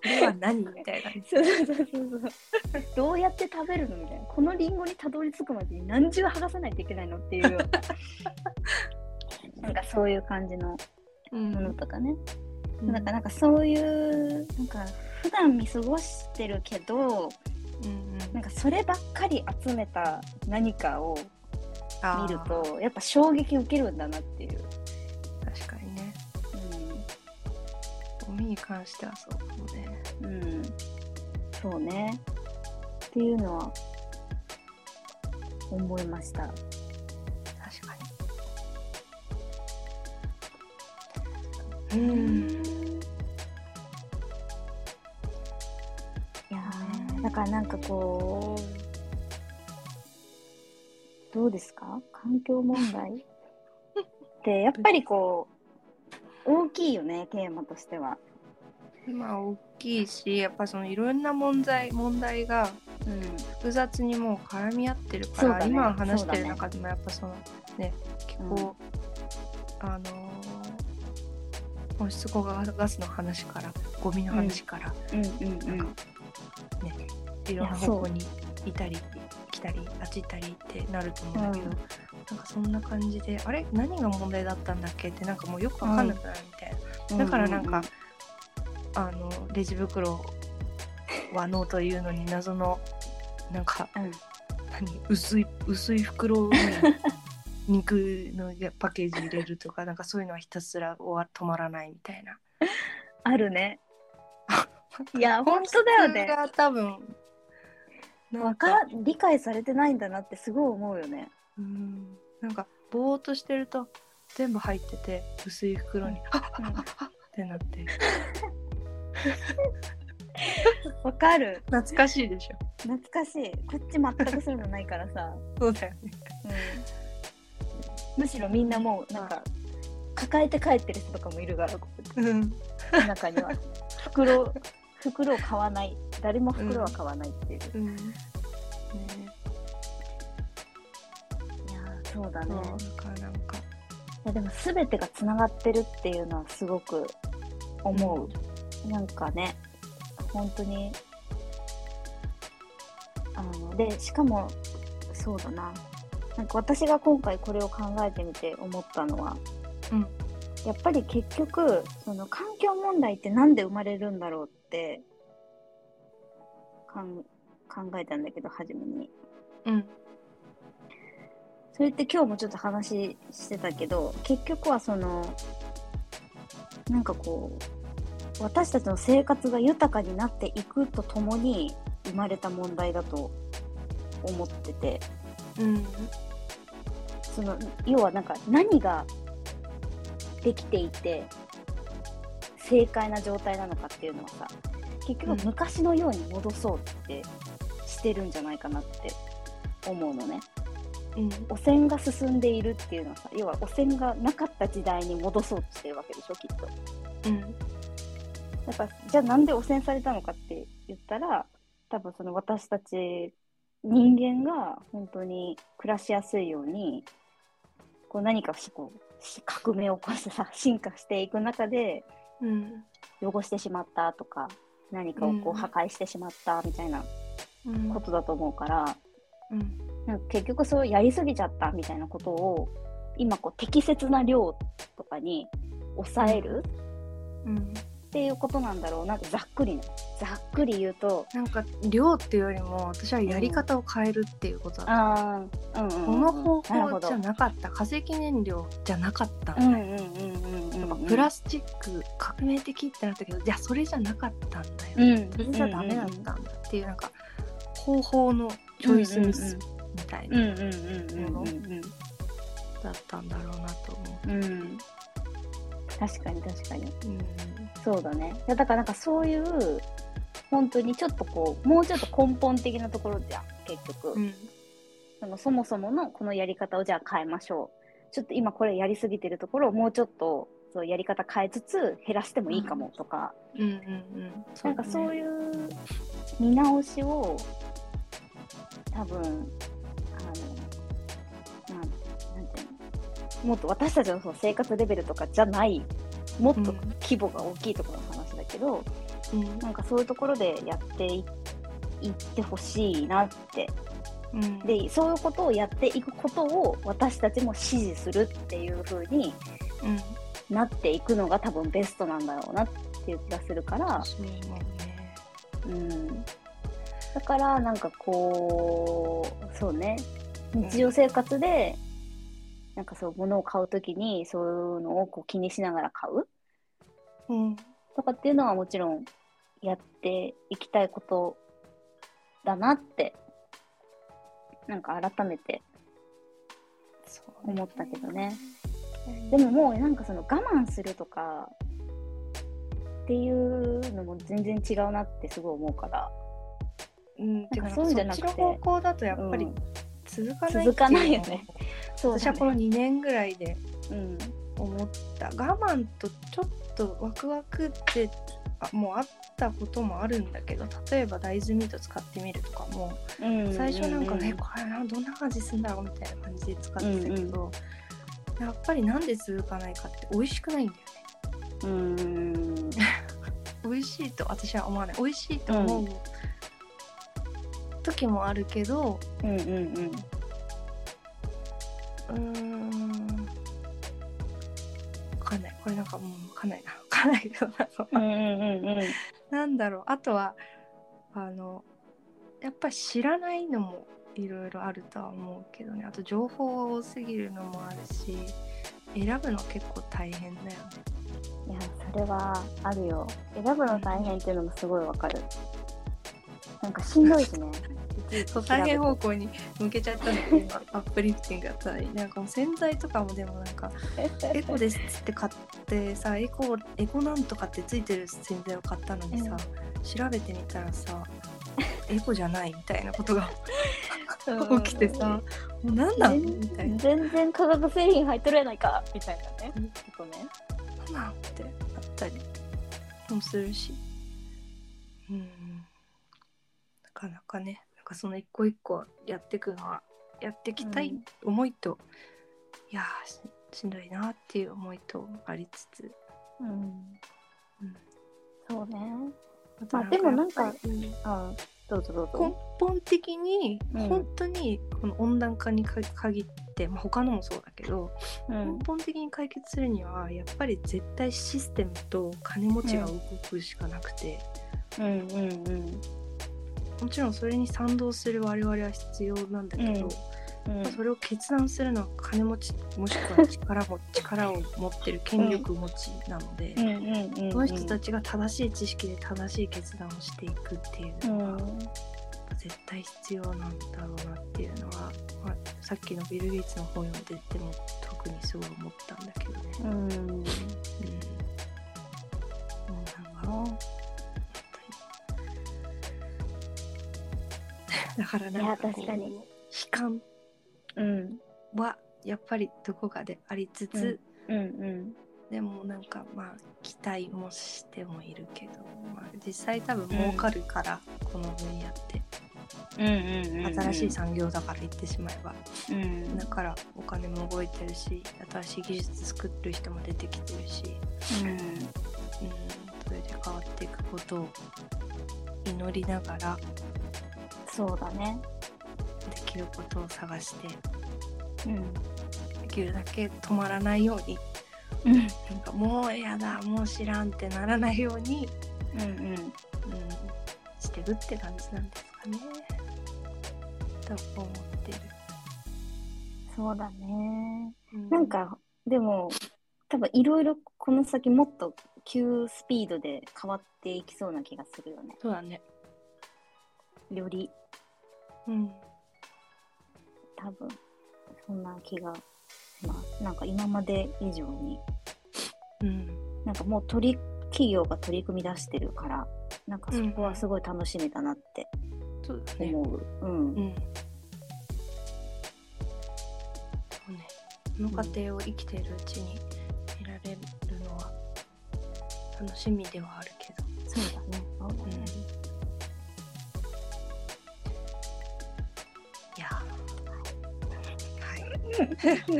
れは何みたいなそうそうそうそうどうやって食べるのみたいな、このリンゴにたどり着くまでに何重剥がさないといけないのっていうなんかそういう感じのものとかね、うん、なんかなんかそういうなんか普段見過ごしてるけど、うんうん、なんかそればっかり集めた何かを見るとやっぱ衝撃受けるんだなっていう。確かにね、うん、ゴミに関してはそうかもね、うん、そうねっていうのは思いました。確かに、うんだからなんかこうどうですか環境問題ってやっぱりこう大きいよねテーマとしては。まあ大きいしやっぱそのいろんな問題問題が複雑にもう絡み合ってるから、うんね、今話してる中でもやっぱそのね結構、うん、あの温室効果ガスの話からゴミの話から、うん、なんか、うんうんうんね、いろんな方向にいたり来たりあっち行ったりってなると思うんだけど、うん、なんかそんな感じであれ何が問題だったんだっけってなんかもうよくわかんなくなるみたいな、はい、だからなんか、うん、あのレジ袋はノーというのに謎のなんか、うん、何薄い薄い袋に肉のパッケージ入れるとかなんかそういうのはひたすら止まらないみたいなあるねいや本当だよね。本質が多分なんかわか理解されてないんだなってすごい思うよね。うんなんかぼーっとしてると全部入ってて薄い袋に、うん、あっあっあっってなってわかる。懐かしいでしょ。懐かしい。こっち全くそういうのないからさそうだよね、うん、むしろみんなもうなんか抱えて帰ってる人とかもいるからここ、うん、中には袋袋を買わない誰も袋は買わないっていう、うんうんね、いやそうだね。なんかなんかいやでも全てがつながってるっていうのはすごく思う、うん、なんかね本当にあのでしかもそうだななんか私が今回これを考えてみて思ったのは、うん、やっぱり結局その環境問題ってなんで生まれるんだろうってかん考えたんだけど初めに、うん、それって今日もちょっと話してたけど結局はそのなんかこう私たちの生活が豊かになっていくとともに生まれた問題だと思ってて、うん、その要はなんか何ができていて正解な状態なのかっていうのはさ結局昔のように戻そうってしてるんじゃないかなって思うのね、うん、汚染が進んでいるっていうのはさ要は汚染がなかった時代に戻そうとしてるわけでしょきっと、うん、だからじゃあなんで汚染されたのかって言ったら多分その私たち人間が本当に暮らしやすいようにこう何かこう革命を起こしてさ進化していく中で、うん、汚してしまったとか何かをこう破壊してしまったみたいなことだと思うから、うんうん、なんか結局そうやりすぎちゃったみたいなことを今こう適切な量とかに抑える、うんうん、っていうことなんだろうなってざっくりねざっくり言うとなんか量っていうよりも私はやり方を変えるっていうことだった、うんうんうん、この方法じゃなかった化石燃料じゃなかったみたいなプラスチック革命的ってなったけどいやそれじゃなかったんだよ、うん、それじゃダメだったんだっていうなんか方法のチョイスミスみたいなものだったんだろうなと思う、うん、確かに確かに、うん、そうだねだからなんかそういう本当にちょっとこうもうちょっと根本的なところじゃん結局、うん、そのそもそものこのやり方をじゃあ変えましょうちょっと今これやりすぎてるところをもうちょっとそうやり方変えつつ減らしてもいいかもとか、うんうんうんうん、なんかそういう見直しを多分あのなんなんていうのもっと私たちの生活レベルとかじゃないもっと規模が大きいところの話だけど、うん、なんかそういうところでやっていってほしいなって、うん、でそういうことをやっていくことを私たちも支持するっていう風に、うんなっていくのが多分ベストなんだろうなっていう気がするから、うんうん、だからなんかこうそうね日常生活でなんかそう物を買うときにそういうのをこう気にしながら買う、うん、とかっていうのはもちろんやっていきたいことだなってなんか改めて思ったけどねでももうなんかその我慢するとかっていうのも全然違うなってすごい思うから、うん、なんかそうじゃなくてそっちの方向だとやっぱり続かない、うん、続かないよねそうだね私はこのにねんぐらいで思った、うん、我慢とちょっとワクワクってもうあったこともあるんだけど例えば大豆ミート使ってみるとかも、うんうんうん、最初なんかねこれどんな味するんだろうみたいな感じで使ってたけど、うんうんやっぱりなんで続かないかって美味しくないんだよねうーん美味しいと私は思わない美味しいと思う時もあるけど、うんうんうん。うーん、わかんない。これなんかもうわかんないな。わかんないけどな。うんうんうんうん。なんだろう。あとはあのやっぱり知らないのもいろいろあるとは思うけどね。あと情報が多すぎるのもあるし、選ぶの結構大変だよね。いやそれはあるよ。選ぶの大変っていうのもすごいわかる。なんかしんどいしね。そう、大変方向に向けちゃったので今アップリフティングだったり、なんか洗剤とかもでもなんかエコですって買ってさ、エコエコなんとかってついてる洗剤を買ったのにさ、うん、調べてみたらさエコじゃないみたいなことが起きてさ、もうなんだみたいな、全然化学製品入っとるやないかみたいなね、ごめんなんてあったりもするし、うん、なかなかね、なんかその一個一個やってくのはやってきたい思いと、うん、いやー し, しんどいなっていう思いとありつつ、うん、うん、そうね。まあ、でもなんか、うん、あどうぞどうぞ。根本的に本当にこの温暖化にか限って、うんまあ、他のもそうだけど、うん、根本的に解決するにはやっぱり絶対システムと金持ちが動くしかなくて、うんうんうん、もちろんそれに賛同する我々は必要なんだけど、うんうんまあ、それを決断するのは金持ちもしくは力も力を持ってる権力持ちなので、うんうんうんその人たちが正しい知識で正しい決断をしていくっていうのが絶対必要なんだろうなっていうのは、まあ、さっきのビル・ゲイツの本読んでても特にすごい思ったんだけどね。うんうん、なんかだからなんかこう悲観はやっぱりどこかでありつつ、うんうんうんでもなんかまあ期待もしてもいるけど、まあ、実際多分儲かるから、うん、この分野って、うんうんうんうん、新しい産業だから言ってしまえば、うん、だからお金も動いてるし新しい技術作る人も出てきてるし、うんうん、それで変わっていくことを祈りながら、そうだね、できることを探して、うん、できるだけ止まらないように、うん、なんかもうやだもう知らんってならないように、うんうんうん、してるって感じなんですかねと思ってる。そうだね、うん、なんかでも多分いろいろこの先もっと急スピードで変わっていきそうな気がするよね。そうだね、より、うん、多分そんな気が、まあ、なんか今まで以上に、うん、なんかもう取り企業が取り組み出してるからなんかそこはすごい楽しみだなって思う。うん、うん、そうね、この過程を生きているうちに見られるのは楽しみではあるけど、そうだね、うん、いや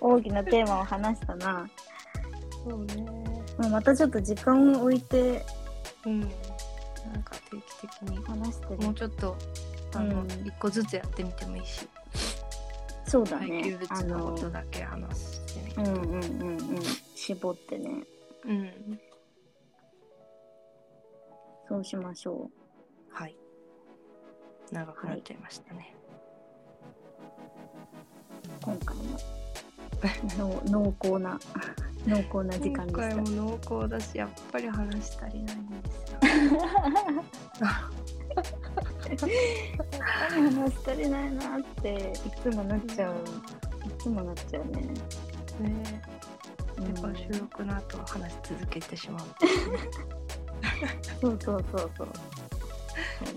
大きなテーマを話したな。そうね、まあ、またちょっと時間を置いて、うん、なんか定期的に話してもうちょっとあの、うん、いっこずつやってみてもいいし、そうだね、廃棄物のことだけ話してみると、うんうんうんうん、絞ってね、うん、そうしましょう。はい、長くなっちゃいましたね、はい、今回も濃厚な濃厚な時間でした。今回も濃厚だしやっぱり話したりないんですよ話したりないなっていつもなっちゃう、うん、いつもなっちゃうね、ねえ、うん、やっぱ収録の後は話し続けてしまうそうそうそうそうそう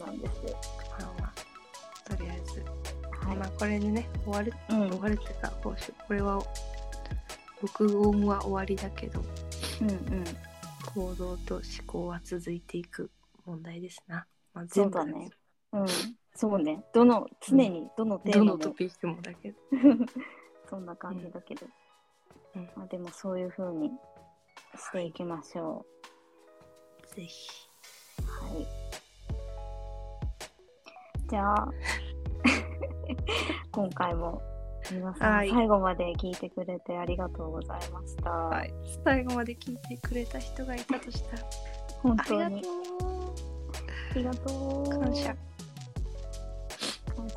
なんですよ。まあまあとりあえずまあ、これでね終わる、うん、終わるってかこれは録音は終わりだけど、うんうん、行動と思考は続いていく問題ですな、まあ、全部そうだね、うん、そうね、どの常にどのテーマも、うん、どのトピックもだけどそんな感じだけど、うんうんまあ、でもそういう風にしていきましょう、はい、ぜひ、はい、じゃあ今回も皆さん、はい、最後まで聞いてくれてありがとうございました、はい、最後まで聞いてくれた人がいたとしたら本当にありがとうありがとう感謝感謝。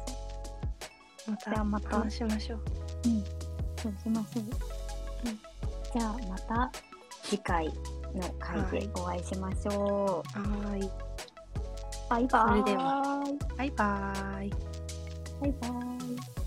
またまた話しましょう。うん、そうしましょう、うん、じゃあまた次回の回でお会いしましょう。はい、バイバーイ。それではバイバーイバイバーイ。